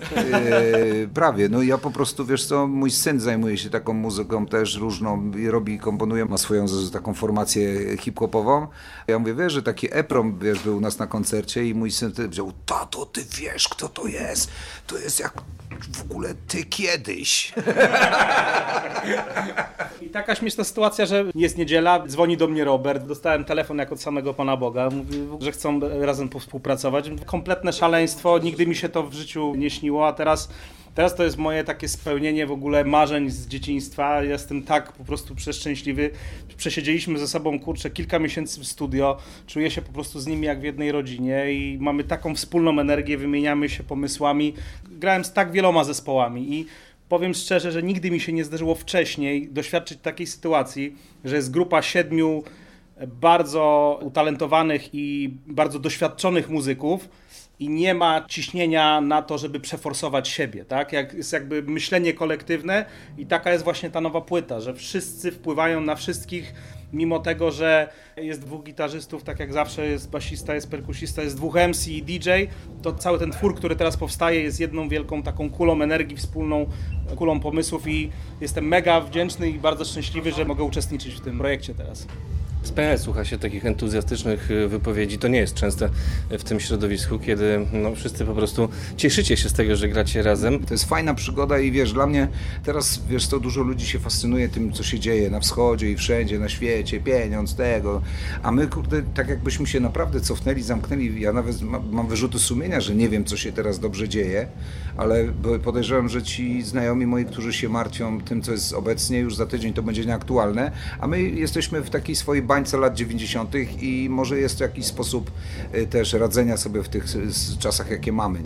Prawie, ja po prostu, mój syn zajmuje się taką muzyką też różną i komponuje, ma swoją taką formację hip-hopową. Ja mówię, że taki Eprom, był u nas na koncercie i mój syn wtedy powiedział, tato, ty wiesz, kto to jest? To jest jak w ogóle ty kiedyś. I taka śmieszna sytuacja, że jest niedziela, dzwoni do mnie Robert, dostałem telefon jak od samego Pana Boga, mówi, że chcą razem współpracować. Kompletne szaleństwo, nigdy mi się to w życiu nie śniło, a teraz to jest moje takie spełnienie w ogóle marzeń z dzieciństwa. Jestem tak po prostu przeszczęśliwy. Przesiedzieliśmy ze sobą, kilka miesięcy w studio. Czuję się po prostu z nimi jak w jednej rodzinie i mamy taką wspólną energię, wymieniamy się pomysłami. Grałem z tak wieloma zespołami i powiem szczerze, że nigdy mi się nie zdarzyło wcześniej doświadczyć takiej sytuacji, że jest grupa 7 bardzo utalentowanych i bardzo doświadczonych muzyków, i nie ma ciśnienia na to, żeby przeforsować siebie, tak? Jest jakby myślenie kolektywne i taka jest właśnie ta nowa płyta, że wszyscy wpływają na wszystkich, mimo tego, że jest 2 gitarzystów, tak jak zawsze, jest basista, jest perkusista, jest 2 MC i DJ, to cały ten twór, który teraz powstaje, jest jedną wielką taką kulą energii, wspólną kulą pomysłów i jestem mega wdzięczny i bardzo szczęśliwy, że mogę uczestniczyć w tym projekcie teraz. z PL słucha się takich entuzjastycznych wypowiedzi. To nie jest częste w tym środowisku, kiedy no, wszyscy po prostu cieszycie się z tego, że gracie razem. To jest fajna przygoda i wiesz, dla mnie teraz, wiesz co, dużo ludzi się fascynuje tym, co się dzieje na wschodzie i wszędzie, na świecie, pieniądz, tego. A my, kurde, tak jakbyśmy się naprawdę cofnęli, zamknęli. Ja nawet mam wyrzuty sumienia, że nie wiem, co się teraz dobrze dzieje, ale podejrzewam, że ci znajomi moi, którzy się martwią tym, co jest obecnie, już za tydzień to będzie nieaktualne, a my jesteśmy w takiej swojej bańce lat 90. i może jest to jakiś sposób też radzenia sobie w tych czasach, jakie mamy.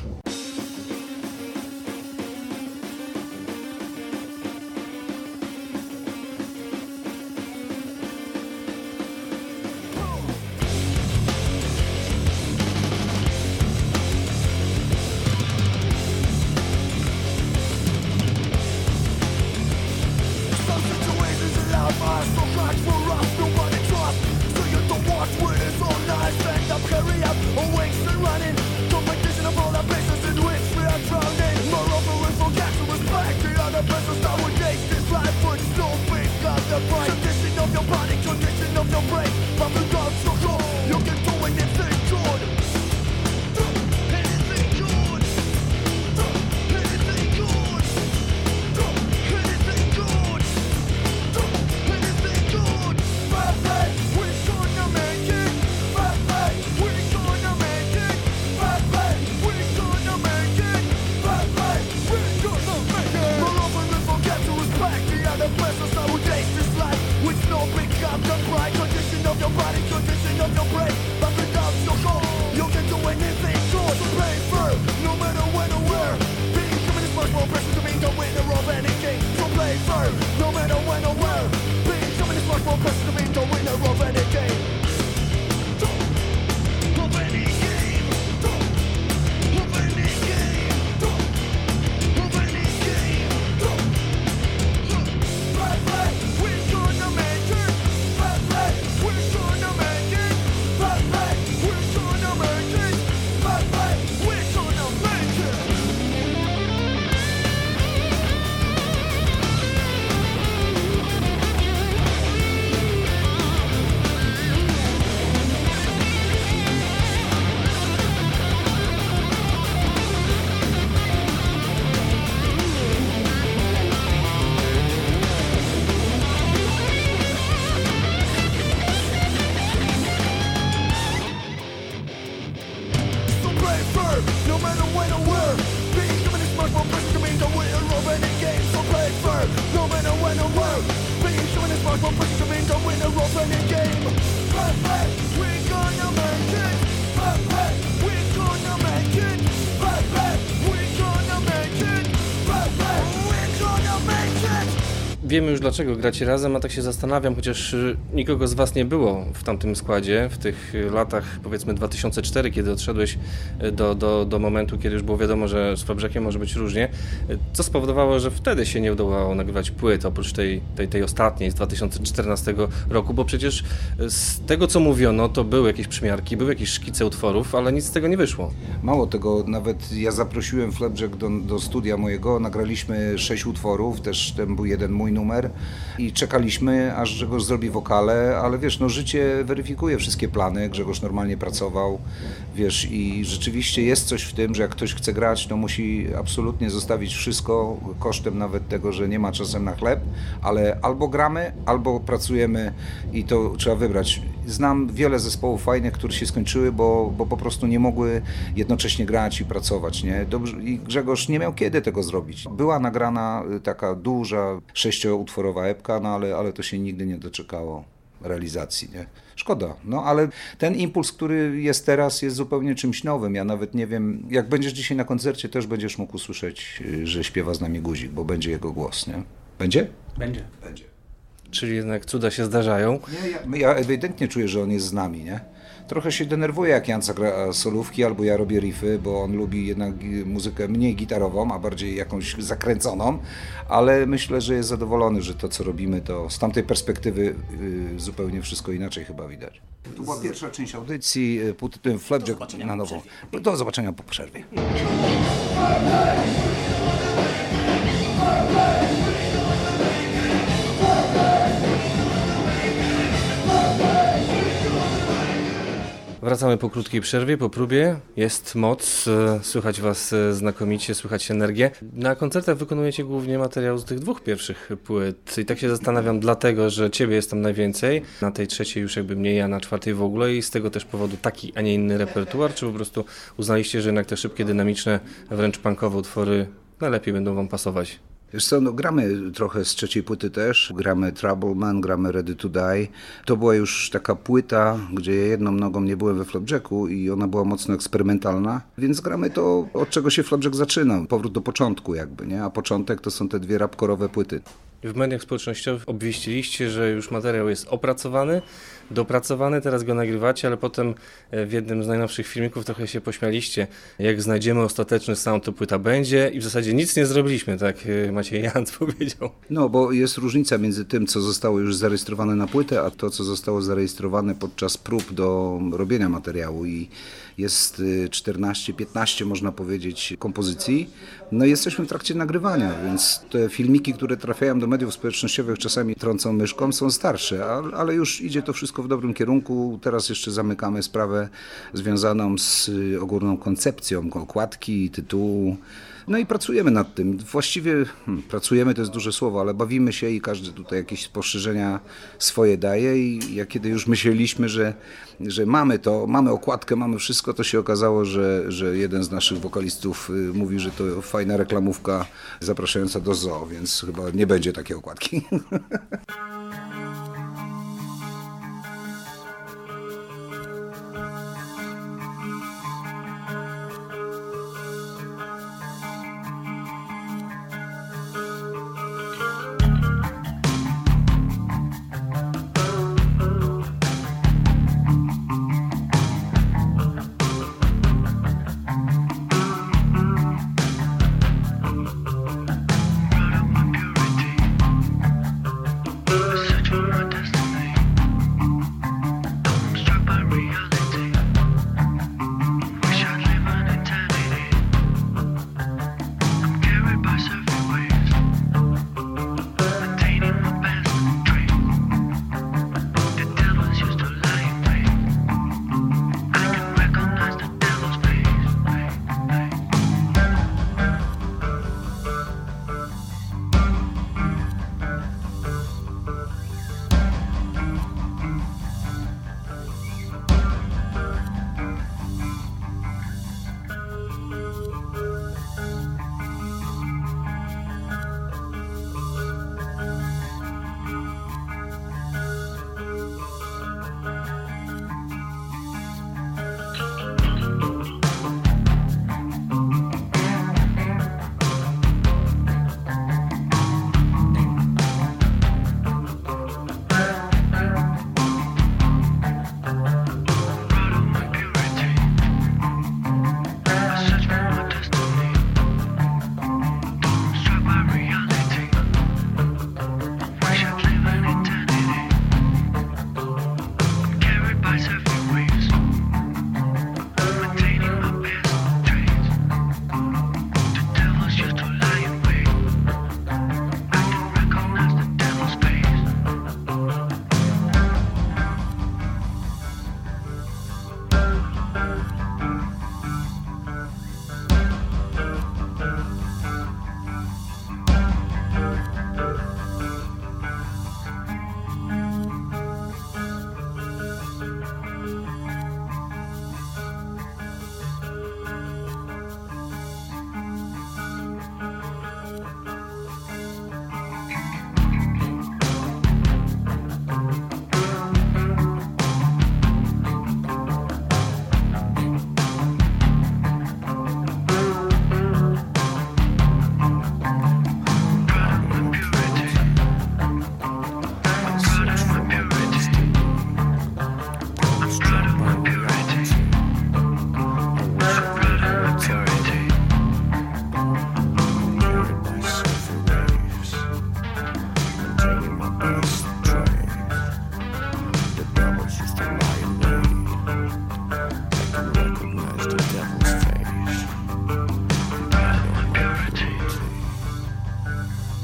Wiemy już, dlaczego gracie razem, a tak się zastanawiam, chociaż nikogo z Was nie było w tamtym składzie, w tych latach, powiedzmy 2004, kiedy odszedłeś do momentu, kiedy już było wiadomo, że z Flapjackiem może być różnie. Co spowodowało, że wtedy się nie udało nagrywać płyt, oprócz tej ostatniej z 2014 roku, bo przecież z tego, co mówiono, to były jakieś przymiarki, były jakieś szkice utworów, ale nic z tego nie wyszło. Mało tego, nawet ja zaprosiłem Flapjack do studia mojego, nagraliśmy 6 utworów, też ten był jeden mój numer i czekaliśmy, aż Grzegorz zrobi wokale, ale wiesz, no życie weryfikuje wszystkie plany, Grzegorz normalnie pracował, wiesz, i rzeczywiście jest coś w tym, że jak ktoś chce grać, to musi absolutnie zostawić wszystko, kosztem nawet tego, że nie ma czasem na chleb, ale albo gramy, albo pracujemy i to trzeba wybrać. Znam wiele zespołów fajnych, które się skończyły, bo po prostu nie mogły jednocześnie grać i pracować, nie? Dobrze, i Grzegorz nie miał kiedy tego zrobić. Była nagrana taka duża, 6-utworowa epka, no ale to się nigdy nie doczekało realizacji, nie? Szkoda, no ale ten impuls, który jest teraz, jest zupełnie czymś nowym. Ja nawet nie wiem, jak będziesz dzisiaj na koncercie, też będziesz mógł usłyszeć, że śpiewa z nami Guzik, bo będzie jego głos, nie? Będzie? Będzie. Będzie. Czyli jednak cuda się zdarzają. Nie, ja ewidentnie czuję, że on jest z nami, nie? Trochę się denerwuję, jak Jan zagra solówki albo ja robię riffy, bo on lubi jednak muzykę mniej gitarową, a bardziej jakąś zakręconą, ale myślę, że jest zadowolony, że to, co robimy, to z tamtej perspektywy zupełnie wszystko inaczej chyba widać. To była pierwsza część audycji pod tytułem Flapjack na nowo. Do zobaczenia po przerwie. Wracamy po krótkiej przerwie, po próbie. Jest moc, słychać was znakomicie, słychać energię. Na koncertach wykonujecie głównie materiał z tych dwóch pierwszych płyt. I tak się zastanawiam, dlatego, że ciebie jest tam najwięcej, na tej trzeciej już jakby mniej, a na czwartej w ogóle. I z tego też powodu taki, a nie inny repertuar? Czy po prostu uznaliście, że jednak te szybkie, dynamiczne, wręcz punkowe utwory najlepiej będą wam pasować? Wiesz co, no gramy trochę z trzeciej płyty też, gramy Trouble Man, gramy Ready to Die. To była już taka płyta, gdzie ja jedną nogą nie byłem we Flapjacku i ona była mocno eksperymentalna, więc gramy to, od czego się Flapjack zaczynał, powrót do początku jakby, nie? A początek to są te dwie rapkorowe płyty. W mediach społecznościowych obwieściliście, że już materiał jest opracowany, dopracowany, teraz go nagrywacie, ale potem w jednym z najnowszych filmików trochę się pośmialiście. Jak znajdziemy ostateczny sound, to płyta będzie i w zasadzie nic nie zrobiliśmy, tak Maciej Janc powiedział. No, bo jest różnica między tym, co zostało już zarejestrowane na płytę, a to, co zostało zarejestrowane podczas prób do robienia materiału i jest 14-15, można powiedzieć, kompozycji. No i jesteśmy w trakcie nagrywania, więc te filmiki, które trafiają do mediów społecznościowych, czasami trącą myszką, są starsze, ale już idzie to wszystko w dobrym kierunku. Teraz jeszcze zamykamy sprawę związaną z ogólną koncepcją okładki, tytułu. No i pracujemy nad tym. Właściwie pracujemy, to jest duże słowo, ale bawimy się i każdy tutaj jakieś poszerzenia swoje daje i jak kiedy już myśleliśmy, że mamy to, mamy okładkę, mamy wszystko, to się okazało, że jeden z naszych wokalistów mówi, że to fajna reklamówka zapraszająca do zoo, więc chyba nie będzie takiej okładki.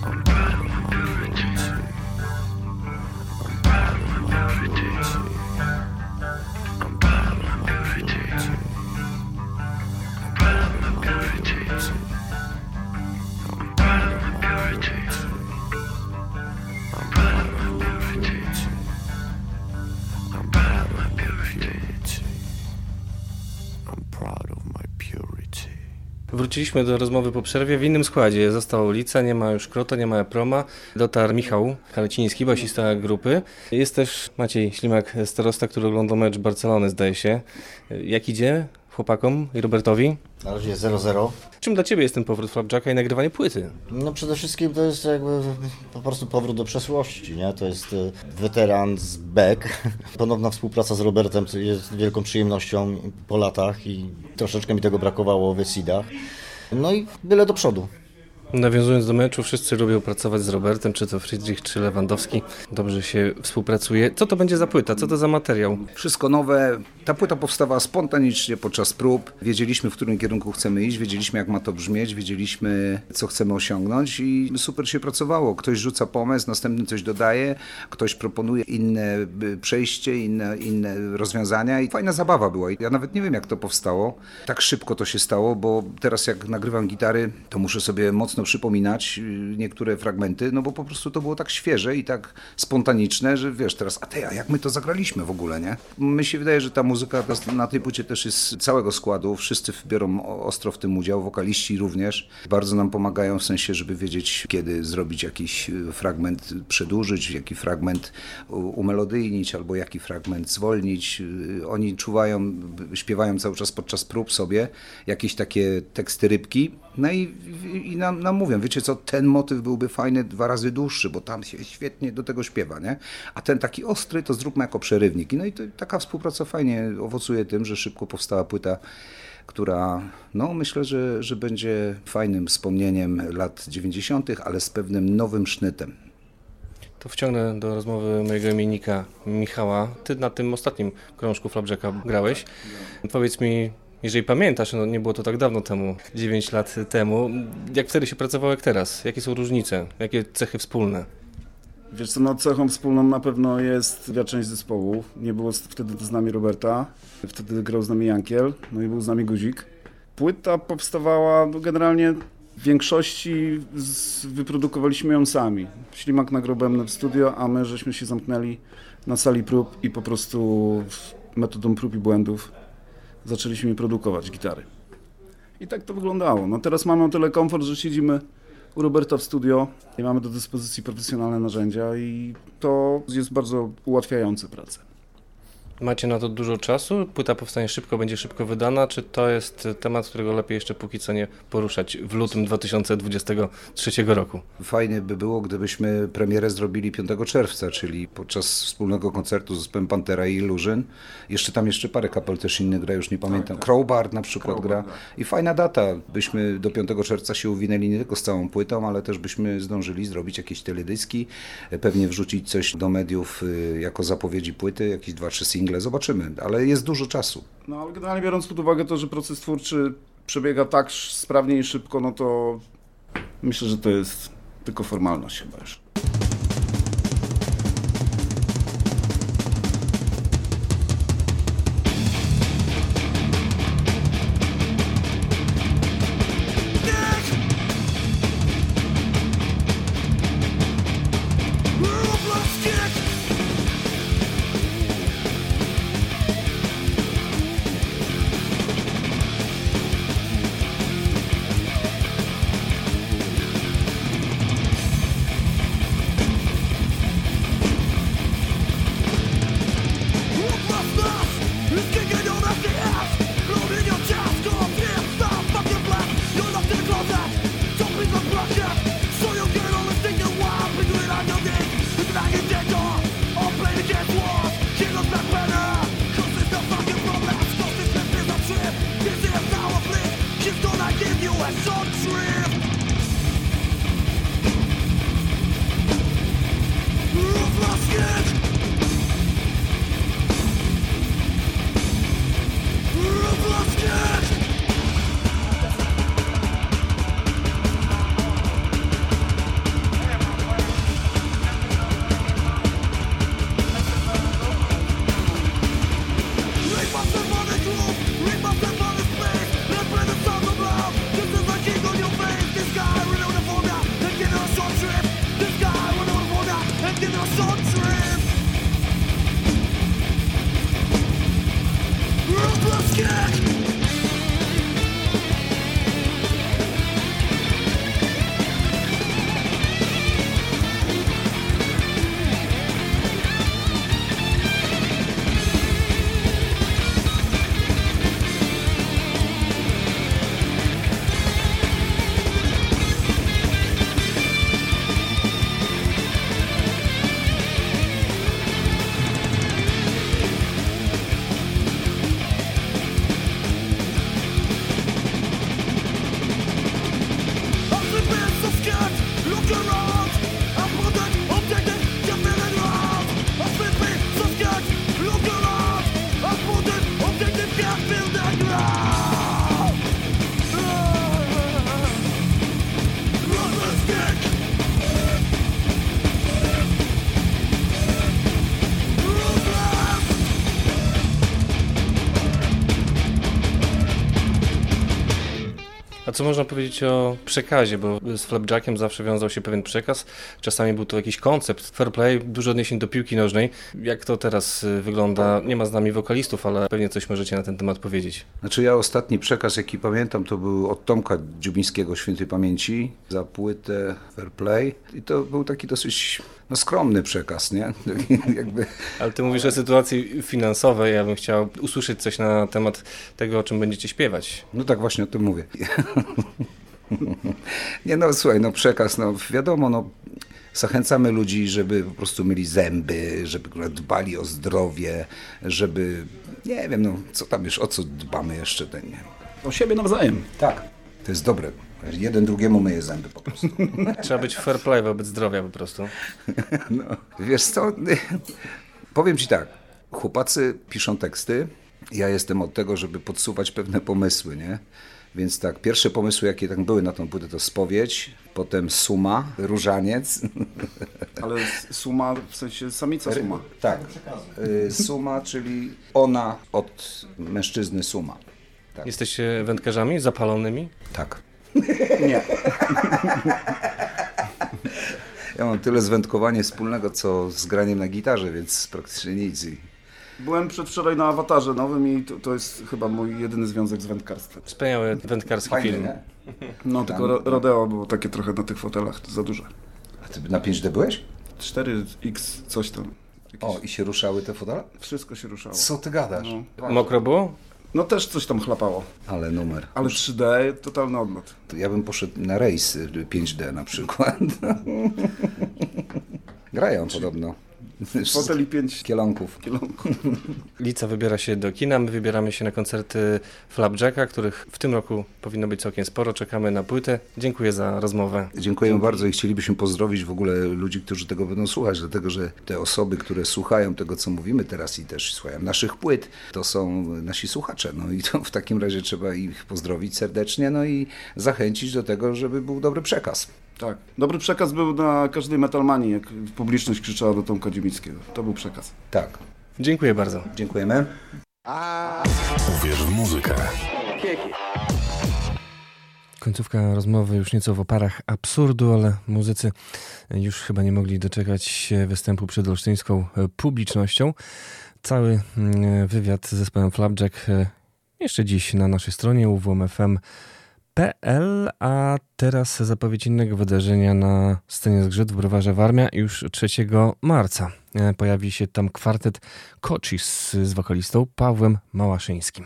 I'm proud of my wróciliśmy do rozmowy po przerwie w innym składzie. Został Litza, nie ma już Krota, nie ma Eproma. Dotarł Michał Kaleciński, basista grupy. Jest też Maciej Ślimak, starosta, który oglądał mecz Barcelony, zdaje się. Jak idzie chłopakom i Robertowi? Na razie jest 0-0. Czym dla Ciebie jest ten powrót Flapjacka i nagrywanie płyty? No przede wszystkim to jest jakby po prostu powrót do przeszłości, nie? To jest weteran z Beck. Ponowna współpraca z Robertem jest wielką przyjemnością po latach i troszeczkę mi tego brakowało w Esidach. No i byle do przodu. Nawiązując do meczu, wszyscy lubią pracować z Robertem, czy to Friedrich, czy Lewandowski. Dobrze się współpracuje. Co to będzie za płyta? Co to za materiał? Wszystko nowe. Ta płyta powstawała spontanicznie podczas prób. Wiedzieliśmy, w którym kierunku chcemy iść, wiedzieliśmy, jak ma to brzmieć, wiedzieliśmy, co chcemy osiągnąć i super się pracowało. Ktoś rzuca pomysł, następny coś dodaje, ktoś proponuje inne przejście, inne rozwiązania i fajna zabawa była. Ja nawet nie wiem, jak to powstało. Tak szybko to się stało, bo teraz jak nagrywam gitary, to muszę sobie mocno przypominać niektóre fragmenty, no bo po prostu to było tak świeże i tak spontaniczne, że wiesz teraz, a jak my to zagraliśmy w ogóle, nie? Mi się wydaje, że ta muzyka na tej płycie też jest całego składu, wszyscy biorą ostro w tym udział, wokaliści również. Bardzo nam pomagają w sensie, żeby wiedzieć, kiedy zrobić jakiś fragment, przedłużyć, jaki fragment umelodyjnić, albo jaki fragment zwolnić. Oni czuwają, śpiewają cały czas podczas prób sobie jakieś takie teksty rybki, no i nam mówią, wiecie co, ten motyw byłby fajny 2 razy dłuższy, bo tam się świetnie do tego śpiewa, nie? A ten taki ostry to zróbmy jako przerywnik. No i to, taka współpraca fajnie owocuje tym, że szybko powstała płyta, która no myślę, że będzie fajnym wspomnieniem lat 90., ale z pewnym nowym sznytem. To wciągnę do rozmowy mojego imiennika Michała. Ty na tym ostatnim krążku Flapjacka grałeś. Powiedz mi, jeżeli pamiętasz, no nie było to tak dawno temu, 9 lat temu, jak wtedy się pracowało, jak teraz? Jakie są różnice? Jakie cechy wspólne? Wiesz co, no cechą wspólną na pewno jest część zespołu. Nie było wtedy z nami Roberta, wtedy grał z nami Jankiel, no i był z nami Guzik. Płyta powstawała generalnie w większości, wyprodukowaliśmy ją sami. Ślimak nagrał bębny w studio, a my żeśmy się zamknęli na sali prób i po prostu metodą prób i błędów zaczęliśmy produkować gitary. I tak to wyglądało. No teraz mamy o tyle komfort, że siedzimy u Roberta w studio i mamy do dyspozycji profesjonalne narzędzia i to jest bardzo ułatwiające pracę. Macie na to dużo czasu? Płyta powstanie szybko, będzie szybko wydana? Czy to jest temat, którego lepiej jeszcze póki co nie poruszać w lutym 2023 roku? Fajnie by było, gdybyśmy premierę zrobili 5 czerwca, czyli podczas wspólnego koncertu z zespołem Pantera i Illusion. Jeszcze parę kapel też innych gra, już nie pamiętam. Crowbar na przykład gra. I fajna data. Byśmy do 5 czerwca się uwinęli nie tylko z całą płytą, ale też byśmy zdążyli zrobić jakieś teledyski, pewnie wrzucić coś do mediów jako zapowiedzi płyty, jakieś 2-3 single. Zobaczymy, ale jest dużo czasu. No ale generalnie biorąc pod uwagę to, że proces twórczy przebiega tak sprawnie i szybko, no to myślę, że to jest tylko formalność chyba już. A co można powiedzieć o przekazie, bo z Flapjackiem zawsze wiązał się pewien przekaz, czasami był to jakiś koncept, fair play, dużo odniesień do piłki nożnej. Jak to teraz wygląda? Nie ma z nami wokalistów, ale pewnie coś możecie na ten temat powiedzieć. Znaczy ja ostatni przekaz, jaki pamiętam, to był od Tomka Dziubińskiego, świętej pamięci, za płytę Fair Play i to był taki dosyć skromny przekaz, nie? Jakby... Ale ty mówisz o sytuacji finansowej, ja bym chciał usłyszeć coś na temat tego, o czym będziecie śpiewać. No tak właśnie o tym mówię. Nie no, słuchaj, no przekaz, no wiadomo, no zachęcamy ludzi, żeby po prostu mieli zęby, żeby dbali o zdrowie, żeby, nie wiem, no co tam już, o co dbamy jeszcze, ten, nie? O siebie nawzajem. Tak, to jest dobre. Jeden drugiemu myje zęby po prostu. Trzeba być fair play wobec zdrowia po prostu. No, wiesz co, powiem ci tak, chłopacy piszą teksty, ja jestem od tego, żeby podsuwać pewne pomysły, nie? Więc tak, pierwsze pomysły, jakie tam były na tą płytę, to spowiedź, potem suma, różaniec. Ale suma, w sensie samica suma. Tak, suma, czyli ona od mężczyzny suma. Tak. Jesteście wędkarzami zapalonymi? Tak. Nie. Ja mam tyle zwędkowania wspólnego, co z graniem na gitarze, więc praktycznie nic. Byłem przedwczoraj na Awatarze nowym i to jest chyba mój jedyny związek z wędkarstwem. Wspaniały wędkarski fajny, film. Nie? No tylko rodeo było takie trochę na tych fotelach, to za duże. A ty na 5D byłeś? 4X coś tam. Jakieś... O, i się ruszały te fotele? Wszystko się ruszało. Co ty gadasz? No. Mokro było? No też coś tam chlapało. Ale numer. Ale 3D, totalny odlot. To ja bym poszedł na rejs 5D na przykład. Grają podobno. Foteli 5 kielonków. Litza wybiera się do kina, my wybieramy się na koncerty Flapjacka, których w tym roku powinno być całkiem sporo. Czekamy na płytę. Dziękuję za rozmowę. Dziękujemy bardzo i chcielibyśmy pozdrowić w ogóle ludzi, którzy tego będą słuchać, dlatego że te osoby, które słuchają tego, co mówimy teraz i też słuchają naszych płyt, to są nasi słuchacze. No i to w takim razie trzeba ich pozdrowić serdecznie, no i zachęcić do tego, żeby był dobry przekaz. Tak. Dobry przekaz był na każdej metalmanii, jak publiczność krzyczała do Tomka Dziubińskiego. To był przekaz. Tak. Dziękuję bardzo. Dziękujemy. Uwierz w muzykę. Końcówka rozmowy już nieco w oparach absurdu, ale muzycy już chyba nie mogli doczekać się występu przed olsztyńską publicznością. Cały wywiad z zespołem Flapjack jeszcze dziś na naszej stronie uwmfm.pl, a teraz zapowiedź innego wydarzenia na scenie Zgrzyt w Browarze Warmia już 3 marca. Pojawi się tam kwartet Koczis z wokalistą Pawłem Małaszyńskim.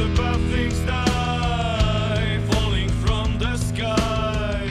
Above things die, falling from the sky.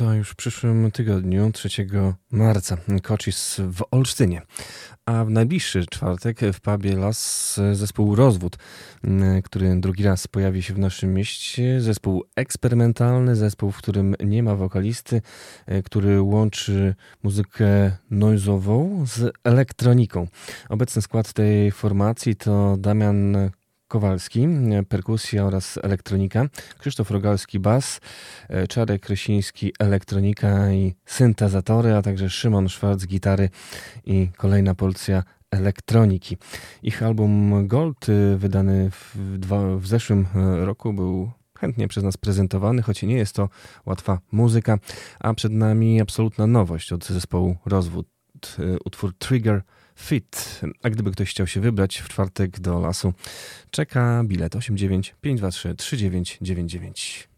to już w przyszłym tygodniu, 3 marca, Koczis w Olsztynie. A w najbliższy czwartek w pubie Las zespół Rozwód, który drugi raz pojawi się w naszym mieście. Zespół eksperymentalny, zespół, w którym nie ma wokalisty, który łączy muzykę noise'ową z elektroniką. Obecny skład tej formacji to Damian Kowalski, perkusja oraz elektronika, Krzysztof Rogalski, bas, Czarek Krysiński, elektronika i syntezatory, a także Szymon Szwarc, gitary i kolejna porcja elektroniki. Ich album Gold, wydany w zeszłym roku, był chętnie przez nas prezentowany, choć nie jest to łatwa muzyka, a przed nami absolutna nowość od zespołu Rozwód, utwór Trigger Fit. A gdyby ktoś chciał się wybrać w czwartek do lasu, czeka bilet 89 523 3999.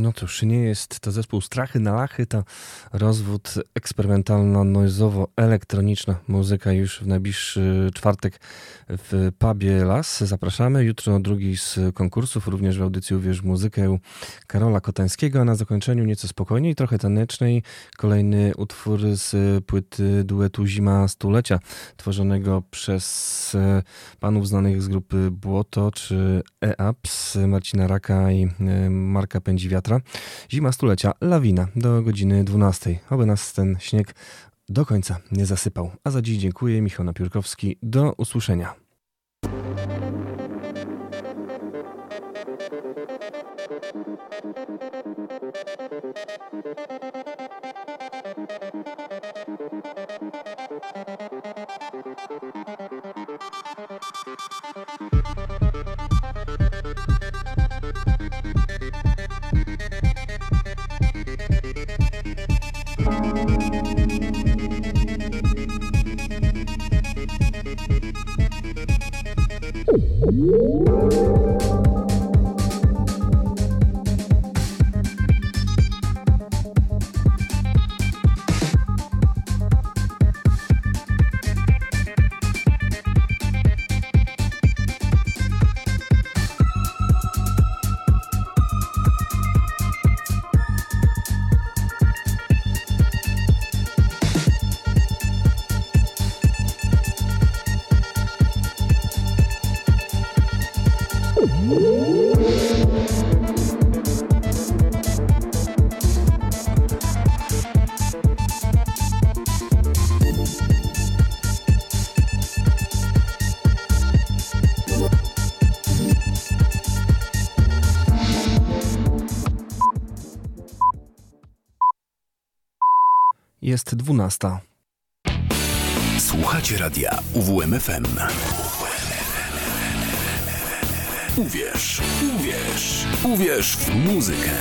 No cóż, nie jest to zespół Strachy na Lachy, to Rozwód, eksperymentalna, noizowo-elektroniczna muzyka już w najbliższy czwartek w pubie Las. Zapraszamy. Jutro drugi z konkursów, również w audycji Uwierz w muzykę Karola Kotańskiego, a na zakończeniu nieco spokojniej, trochę tanecznej. Kolejny utwór z płyty duetu Zima Stulecia, tworzonego przez panów znanych z grupy Błoto czy EAPS, Marcina Raka i Marka Pędzi Wiatra. Zima Stulecia, Lawina do godziny 12. Oby nas ten śnieg do końca nie zasypał. A za dziś dziękuję. Michał Napiórkowski. Do usłyszenia. Jest 12. Słuchacie radia UWMFM. Uwierz w muzykę.